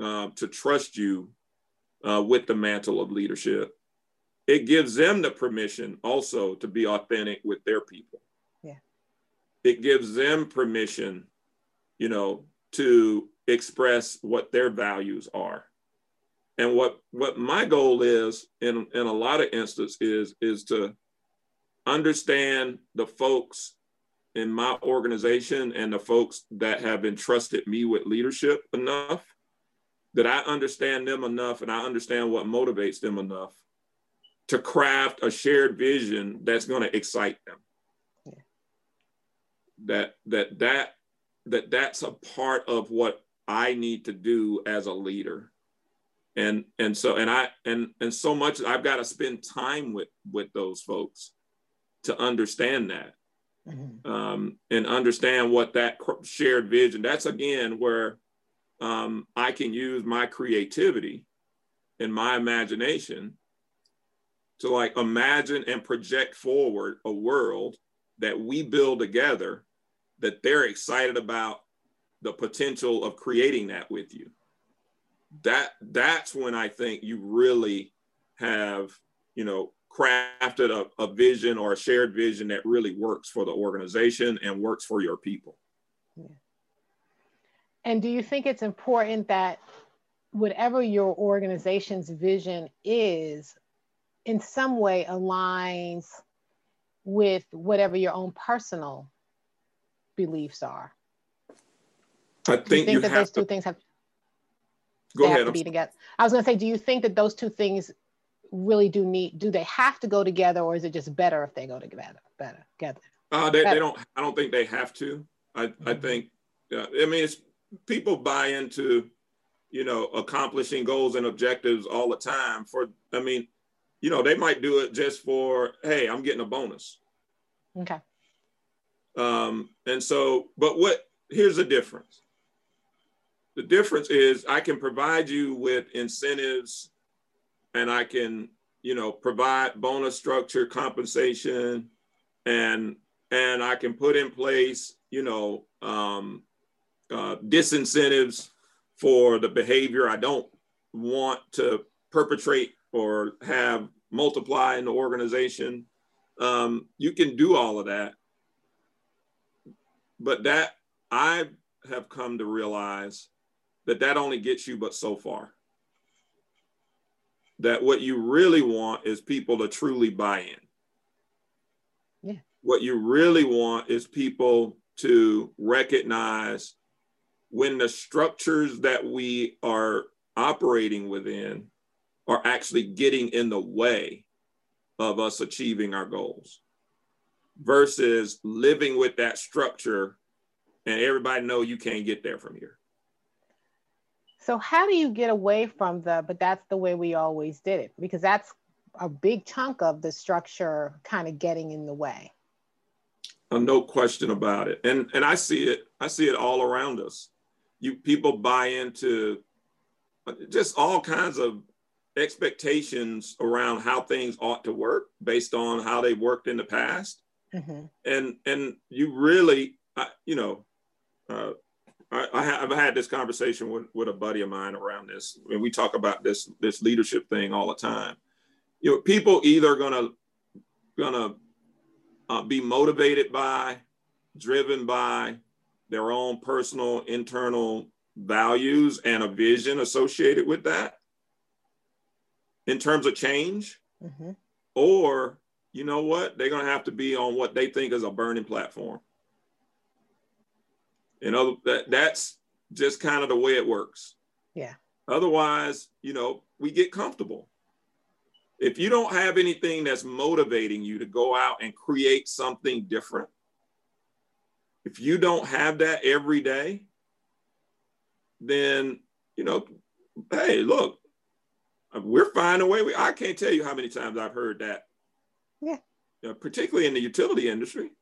uh, to trust you uh, with the mantle of leadership. It gives them the permission also to be authentic with their people. Yeah. It gives them permission, you know, to express what their values are. And what, what my goal is in, in a lot of instances is, is to understand the folks in my organization and the folks that have entrusted me with leadership enough that I understand them enough and I understand what motivates them enough to craft a shared vision that's going to excite them. Yeah. That, that, that, that that's a part of what I need to do as a leader. And, and so, and I, and, and so much I've got to spend time with, with those folks to understand that, mm-hmm. um, and understand what that shared vision, that's again, where um, I can use my creativity and my imagination to like imagine and project forward a world that we build together, that they're excited about the potential of creating that with you. That that's when I think you really have, you know, crafted a, a vision or a shared vision that really works for the organization and works for your people. Yeah. And do you think it's important that whatever your organization's vision is, in some way aligns with whatever your own personal beliefs are? I think, do you think you that have those to... two things have Go ahead. Have to be together. I was going to say, do you think that those two things really do need, do they have to go together, or is it just better if they go together? Better, together. Uh, they, better. they don't, I don't think they have to. I, mm-hmm. I think, uh, I mean, it's, people buy into, you know, accomplishing goals and objectives all the time for, I mean, you know, they might do it just for, hey, I'm getting a bonus. Okay. Um, and so, but what, here's the difference. The difference is I can provide you with incentives and I can, you know, provide bonus structure compensation and, and I can put in place, you know, um, uh, disincentives for the behavior I don't want to perpetrate or have multiply in the organization. Um, you can do all of that, but that I have come to realize that that only gets you but so far. That what you really want is people to truly buy in. Yeah. What you really want is people to recognize when the structures that we are operating within are actually getting in the way of us achieving our goals versus living with that structure and everybody know you can't get there from here. So how do you get away from the, but that's the way we always did it? Because that's a big chunk of the structure kind of getting in the way. Uh, no question about it. And, and I see it, I see it all around us. You people buy into just all kinds of expectations around how things ought to work based on how they worked in the past. Mm-hmm. And, and you really, I, you know, uh, I, I've had this conversation with, with a buddy of mine around this, and we talk about this this leadership thing all the time. You know, people either gonna gonna uh, be motivated by, driven by their own personal internal values and a vision associated with that in terms of change, mm-hmm. or you know what, they're gonna have to be on what they think is a burning platform. You know, that, that's just kind of the way it works. Yeah. Otherwise, you know, we get comfortable. If you don't have anything that's motivating you to go out and create something different, if you don't have that every day, then, you know, hey, look, we're fine the way we, I can't tell you how many times I've heard that. Yeah. You know, particularly in the utility industry.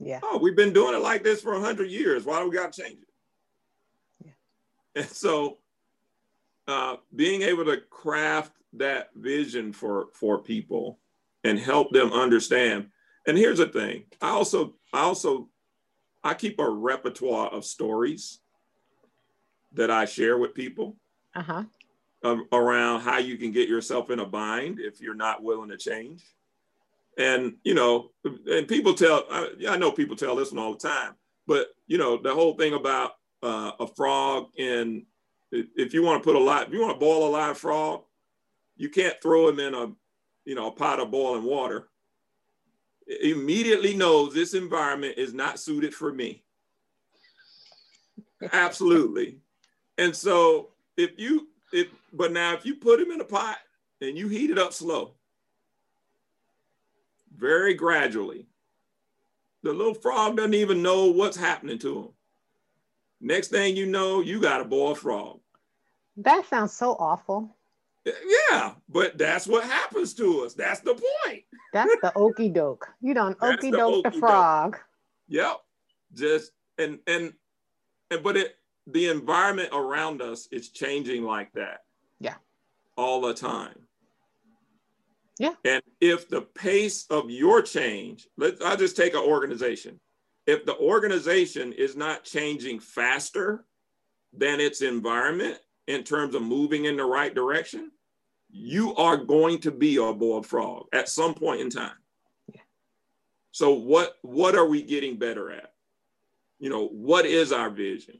Yeah. Oh, we've been doing it like this for a hundred years. Why do we got to change it? Yeah. And so uh, being able to craft that vision for, for people and help them understand. And here's the thing. I also, I also, I keep a repertoire of stories that I share with people. Uh-huh. um, around how you can get yourself in a bind if you're not willing to change. And, you know, and people tell, I, I know people tell this one all the time, but, you know, the whole thing about uh, a frog in, if you want to put a live, if you want to boil a live frog, you can't throw him in a, you know, a pot of boiling water. It immediately knows this environment is not suited for me. Absolutely. And so if you, if, but now if you put him in a pot and you heat it up slow, very gradually, the little frog doesn't even know what's happening to him. Next thing you know, you got a boiled frog. That sounds so awful. Yeah, but that's what happens to us. That's the point. That's the okey doke. You done okey doke the frog. Yep. Just and and and but it the environment around us is changing like that. Yeah. All the time. Yeah. And if the pace of your change, let's I'll just take an organization. If the organization is not changing faster than its environment in terms of moving in the right direction, you are going to be a boiled frog at some point in time. Yeah. So what, what are we getting better at? You know, what is our vision?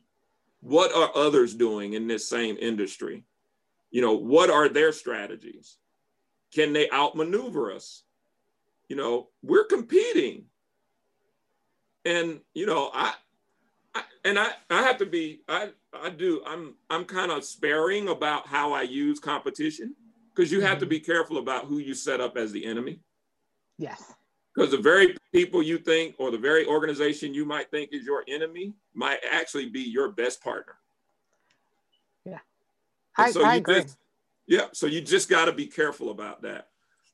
What are others doing in this same industry? You know, what are their strategies? Can they outmaneuver us? You know, we're competing. And, you know, I, I and I, I have to be, I, I do. I'm I'm kind of sparing about how I use competition, because you have to be careful about who you set up as the enemy. Yes. Because the very people you think, or the very organization you might think is your enemy, might actually be your best partner. Yeah. I, so I you agree. Just, yeah. So you just got to be careful about that.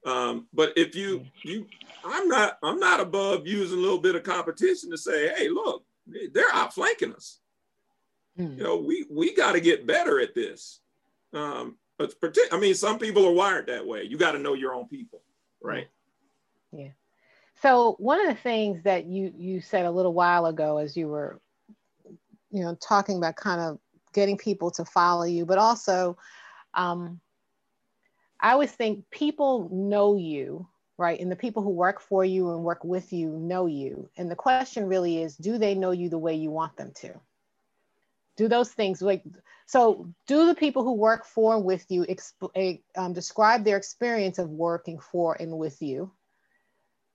Um, but if you you, I'm not I'm not above using a little bit of competition to say, hey, look, they're outflanking us. You know, we, we got to get better at this. Um, but I mean, some people are wired that way. You got to know your own people, right? Yeah. So one of the things that you, you said a little while ago, as you were, you know, talking about kind of getting people to follow you, but also um, I always think people know you, right? And the people who work for you and work with you know you. And the question really is, do they know you the way you want them to? Do those things, like, so do the people who work for and with you exp- um, describe their experience of working for and with you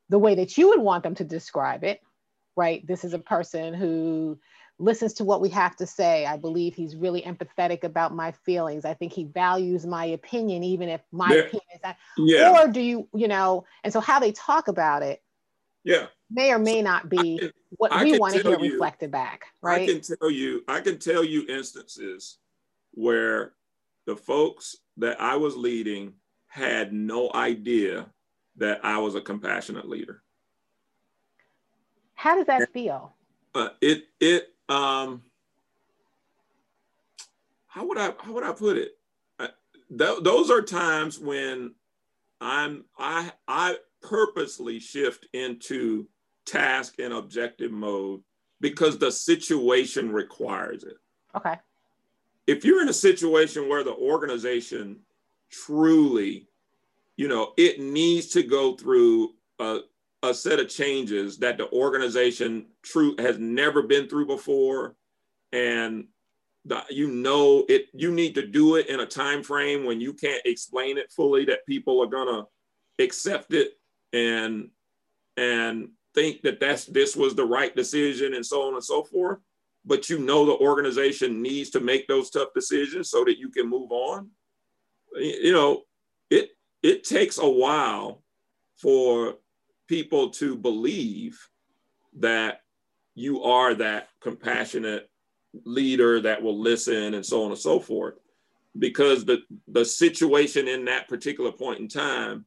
the way that you would want them to describe it, right? This is a person who listens to what we have to say. I believe he's really empathetic about my feelings. I think he values my opinion, even if my yeah. opinion is not. Yeah. Or do you, you know, and so how they talk about it yeah. may or may not be can, what I we want to hear you, reflected back, right? I can tell you, I can tell you instances where the folks that I was leading had no idea that I was a compassionate leader. How does that and, feel? Uh, it it um. How would I how would I put it? I, th- those are times when I'm I I. purposely shift into task and objective mode because the situation requires it. Okay. If you're in a situation where the organization truly, you know, it needs to go through a, a set of changes that the organization true has never been through before, and the, you know it, you need to do it in a time frame when you can't explain it fully, that people are gonna accept it and and think that that's this was the right decision and so on and so forth, but you know the organization needs to make those tough decisions so that you can move on. You know, it it takes a while for people to believe that you are that compassionate leader that will listen and so on and so forth, because the the situation in that particular point in time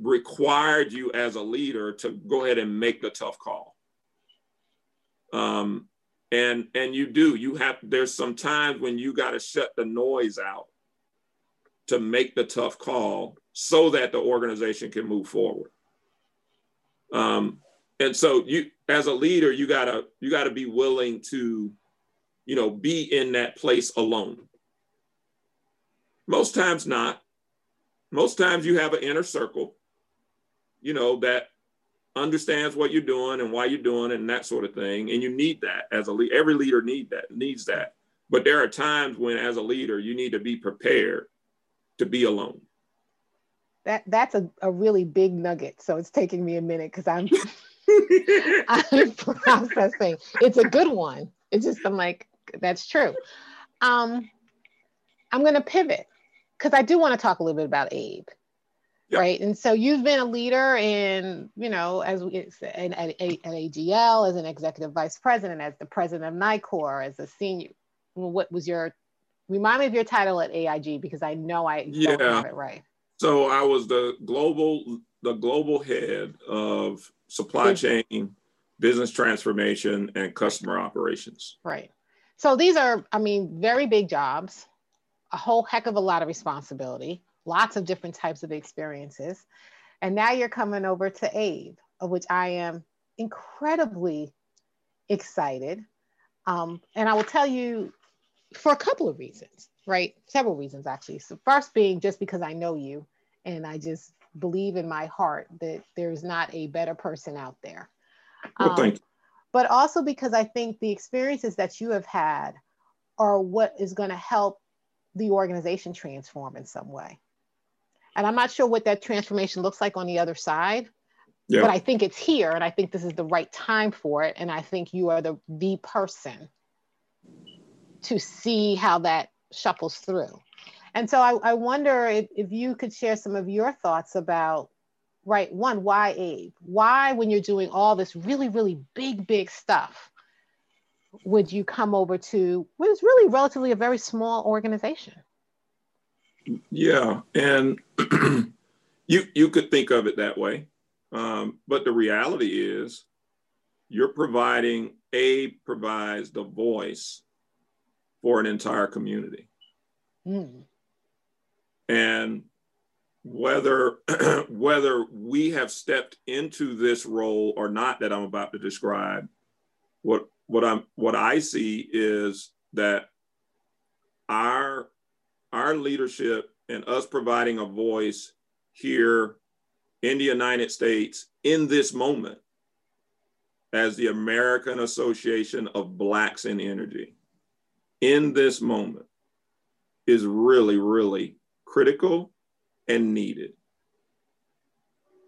required you as a leader to go ahead and make the tough call. Um, and and you do, you have, there's some times when you got to shut the noise out to make the tough call so that the organization can move forward. Um, and so you, as a leader, you gotta, you gotta be willing to, you know, be in that place alone. Most times not. Most times you have an inner circle, you know, that understands what you're doing and why you're doing it and that sort of thing. And you need that as a leader. Every leader need that, needs that. But there are times when, as a leader, you need to be prepared to be alone. That that's a, a really big nugget. So it's taking me a minute because I'm, I'm processing. It's a good one. It's just, I'm like, that's true. Um, I'm going to pivot because I do want to talk a little bit about A I G. Yep. Right. And so you've been a leader in, you know, as we at, at, at A G L, as an executive vice president, as the president of NICOR, as a senior. What was your, remind me of your title at A I G, because I know I yeah. don't have it right. So I was the global, the global head of supply chain, business transformation, and customer operations. Right. So these are, I mean, very big jobs, a whole heck of a lot of responsibility, lots of different types of experiences. And now you're coming over to A I G, of which I am incredibly excited. Um, and I will tell you for a couple of reasons, right? Several reasons, actually. So first being just because I know you, and I just believe in my heart that there's not a better person out there. Well, thank you. Um, but also because I think the experiences that you have had are what is going to help the organization transform in some way. And I'm not sure what that transformation looks like on the other side, yeah. but I think it's here, and I think this is the right time for it. And I think you are the, the person to see how that shuffles through. And so I, I wonder if, if you could share some of your thoughts about, right, one, why A I G? Why, when you're doing all this really, really big, big stuff, would you come over to what is really relatively a very small organization? Yeah, and you, you could think of it that way. Um, but the reality is you're providing, A I G provides the voice for an entire community. Mm. And whether whether we have stepped into this role or not that I'm about to describe, what what I'm what I see is that our our leadership and us providing a voice here in the United States in this moment as the American Association of Blacks in Energy in this moment is really, really critical and needed.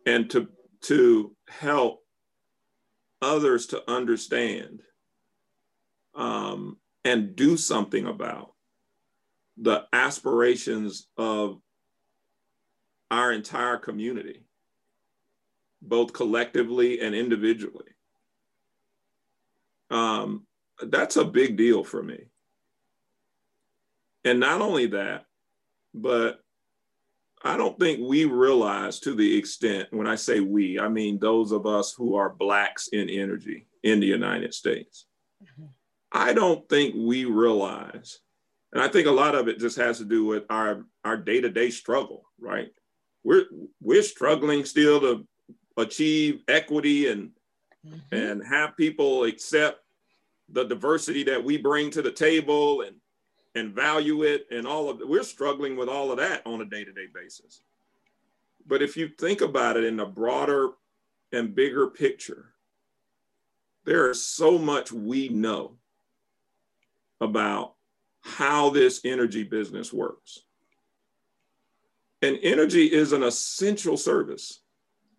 And to, to help others to understand um, and do something about the aspirations of our entire community, both collectively and individually. Um, that's a big deal for me. And not only that, but I don't think we realize to the extent, when I say we, I mean those of us who are Blacks in energy in the United States. Mm-hmm. I don't think we realize, and I think a lot of it just has to do with our, our day-to-day struggle, right? We're, we're struggling still to achieve equity and, mm-hmm. and have people accept the diversity that we bring to the table and and value it and all of it. We're struggling with all of that on a day-to-day basis. But if you think about it in a broader and bigger picture, there is so much we know about how this energy business works. And energy is an essential service.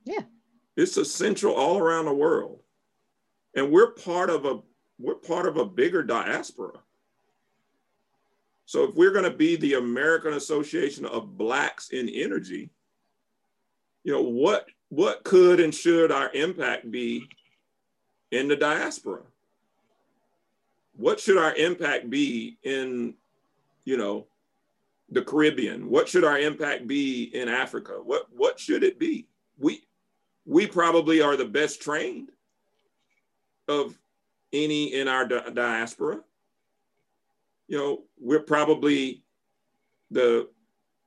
Yeah. It's essential all around the world. And we're part of a, we're part of a bigger diaspora. So if we're going to be the American Association of Blacks in Energy, you know, what, what could and should our impact be in the diaspora? What should our impact be in, you know, the Caribbean? What should our impact be in Africa? What, what should it be? We, we probably are the best trained of any in our di- diaspora. You know, we're probably the,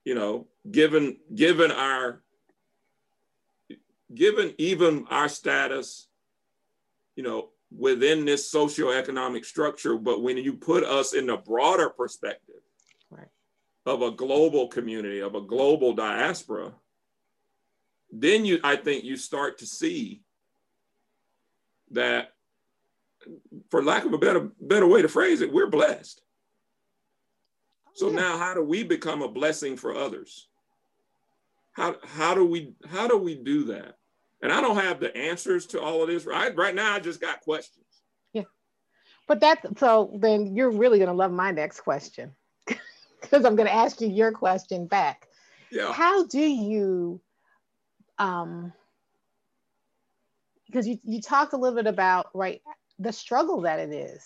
you know, given, given our, given even our status, you know, within this socioeconomic structure, but when you put us in a broader perspective, right, of a global community, of a global diaspora, then you, I think you start to see that, for lack of a better, better way to phrase it, we're blessed. So now how do we become a blessing for others? How, how do we, how do we do that? And I don't have the answers to all of this. Right, right now, I just got questions. Yeah, but that's, so then you're really gonna love my next question, because I'm gonna ask you your question back. Yeah. How do you, um, because you, you talked a little bit about, right, the struggle that it is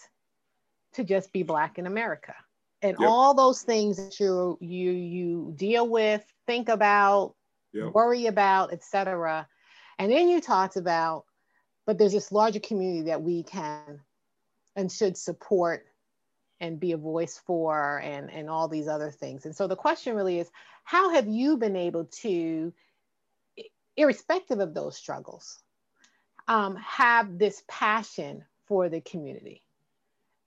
to just be Black in America, and yep. all those things that you, you, you deal with, think about, yep. worry about, et cetera. And then you talked about, but there's this larger community that we can and should support and be a voice for, and, and all these other things. And so the question really is, how have you been able to, irrespective of those struggles, um, have this passion for the community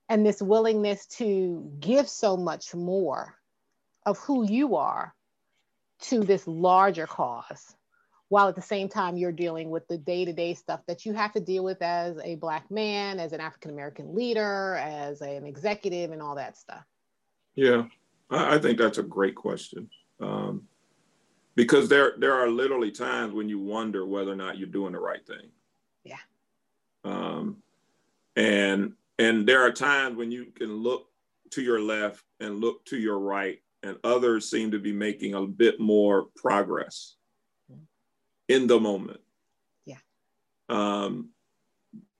and this willingness to give so much more of who you are to this larger cause, while at the same time you're dealing with the day-to-day stuff that you have to deal with as a Black man, as an African-American leader, as an executive, and all that stuff? Yeah, I think that's a great question. Um, because there, there are literally times when you wonder whether or not you're doing the right thing. Yeah. Um, and, and there are times when you can look to your left and look to your right, and others seem to be making a bit more progress in the moment. Yeah. Um,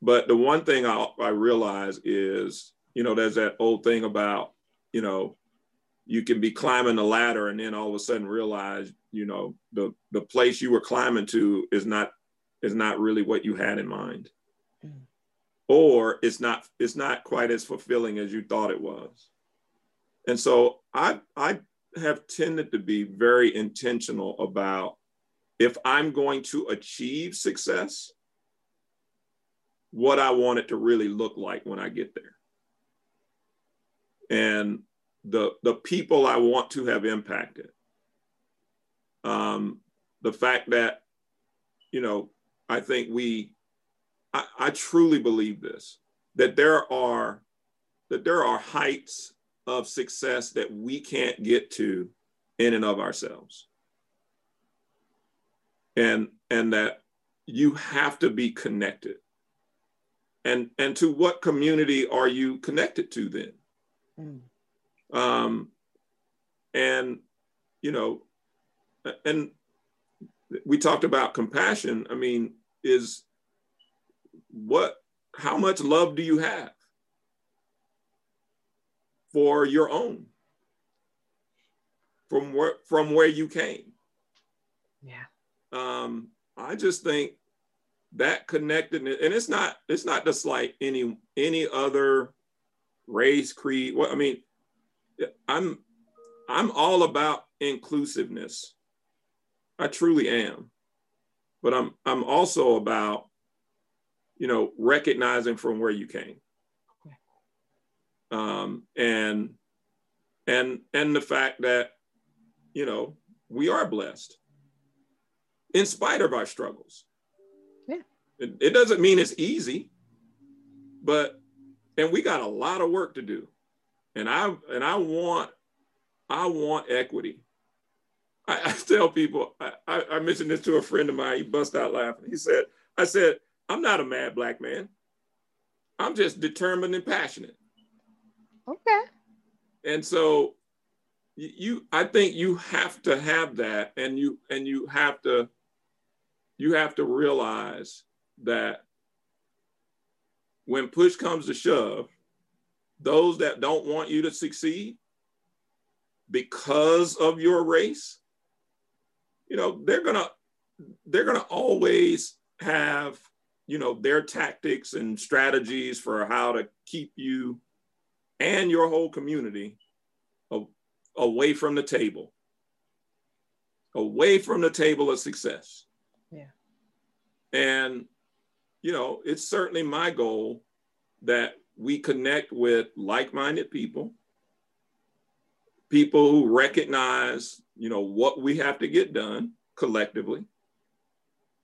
but the one thing I, I realize is, you know, there's that old thing about, you know, you can be climbing the ladder and then all of a sudden realize, you know, the, the place you were climbing to is not, is not really what you had in mind. Mm. Or it's not, it's not quite as fulfilling as you thought it was. And so I, I have tended to be very intentional about, if I'm going to achieve success, what I want it to really look like when I get there. And the, the people I want to have impacted. Um, the fact that, you know, I think we, I, I truly believe this, that there are, that there are heights of success that we can't get to in and of ourselves. And, and that you have to be connected. And, and to what community are you connected to then? Mm. Um, and, you know, and we talked about compassion. I mean, is what, how much love do you have for your own, from where, from where you came? Yeah. Um, I just think that connectedness, and it's not, it's not just like any, any other race, creed. Well, I mean, I'm, I'm all about inclusiveness. I truly am, but I'm, I'm also about, you know, recognizing from where you came. Um, and, and, and the fact that, you know, we are blessed. In spite of our struggles. Yeah. It, it doesn't mean it's easy, but, and we got a lot of work to do. And I, and I want, I want equity. I, I tell people, I, I, I mentioned this to a friend of mine, he bust out laughing. He said, I said, I'm not a mad Black man. I'm just determined and passionate. Okay. And so you, I think you have to have that, and you, and you have to, you have to realize that when push comes to shove, those that don't want you to succeed because of your race, you know, they're gonna, they're gonna always have, you know, their tactics and strategies for how to keep you and your whole community away from the table, away from the table of success. Yeah. And, you know, it's certainly my goal that we connect with like-minded people people who recognize, you know, what we have to get done collectively.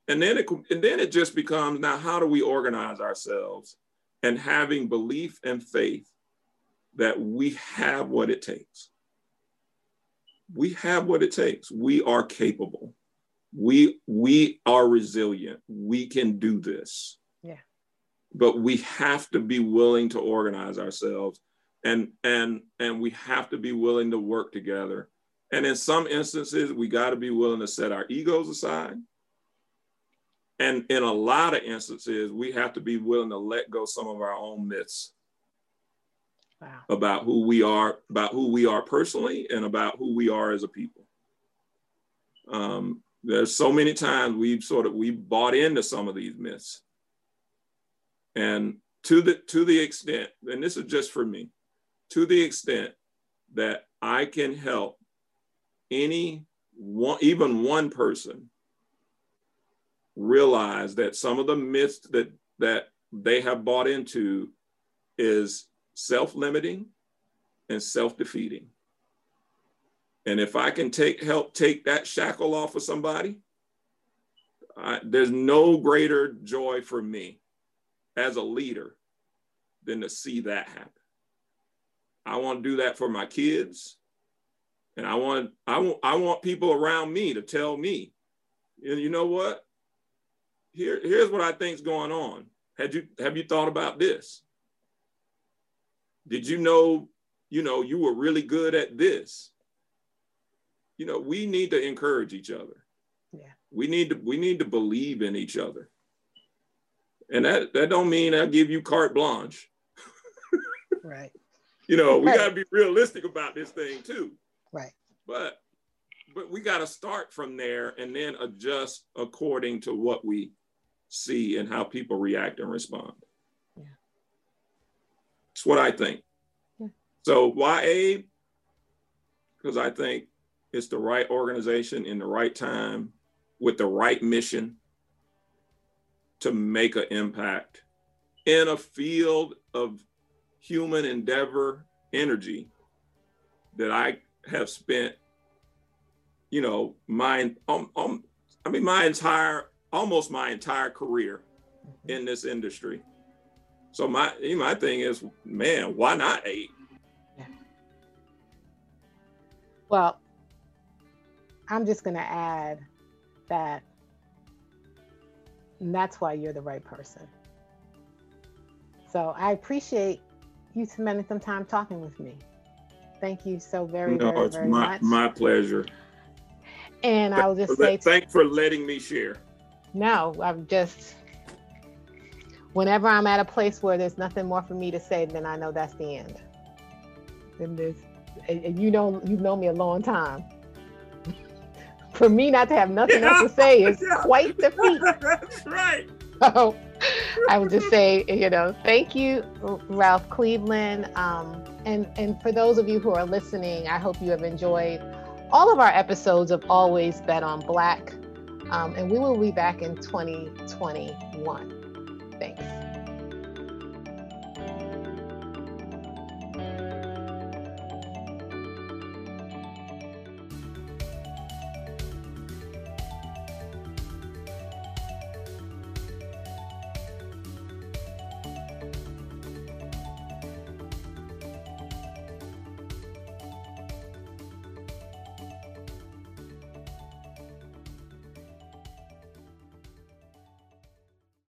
And then it, and then it just becomes, now how do we organize ourselves, and having belief and faith that we have what it takes. We have what it takes. We are capable. We, we are resilient. We can do this. Yeah. But we have to be willing to organize ourselves, and, and, and we have to be willing to work together. And in some instances, we got to be willing to set our egos aside. And in a lot of instances, we have to be willing to let go some of our own myths. Wow. About who we are, about who we are personally, and about who we are as a people. Um, there's so many times we've sort of, we bought into some of these myths. And to the, to the extent, and this is just for me, to the extent that I can help any one, even one person realize that some of the myths that, that they have bought into is self-limiting and self-defeating. And if I can take help take that shackle off of somebody, I, there's no greater joy for me as a leader than to see that happen. I want to do that for my kids. And I want, I want, I want people around me to tell me, you know what? Here, here's what I think's going on. Had you, have you thought about this? Did you know, you know, you were really good at this? You know, we need to encourage each other. Yeah. We need to, we need to believe in each other. And that, that don't mean I give you carte blanche. Right. You know, we right. got to be realistic about this thing too. Right. But, but we got to start from there and then adjust according to what we see and how people react and respond. It's what I think. Yeah. So why A B E? Because I think it's the right organization in the right time with the right mission to make an impact in a field of human endeavor energy that I have spent, you know, my, um, um, I mean, my entire, almost my entire career mm-hmm. in this industry. So my, my thing is, man, why not eight? Yeah. Well, I'm just going to add that that's why you're the right person. So I appreciate you spending some time talking with me. Thank you so very, no, very, it's very my, much. My pleasure. And I will just say- Thanks for letting me share. No, I'm just- Whenever I'm at a place where there's nothing more for me to say, then I know that's the end. Then there's, and you know, you've known me a long time. For me not to have nothing yeah. else to say is yeah. quite the feat. That's right. So I would just say, you know, thank you, Ralph Cleveland. Um, and, and for those of you who are listening, I hope you have enjoyed all of our episodes of Always Bet on Black. Um, and we will be back in twenty twenty-one. Thanks.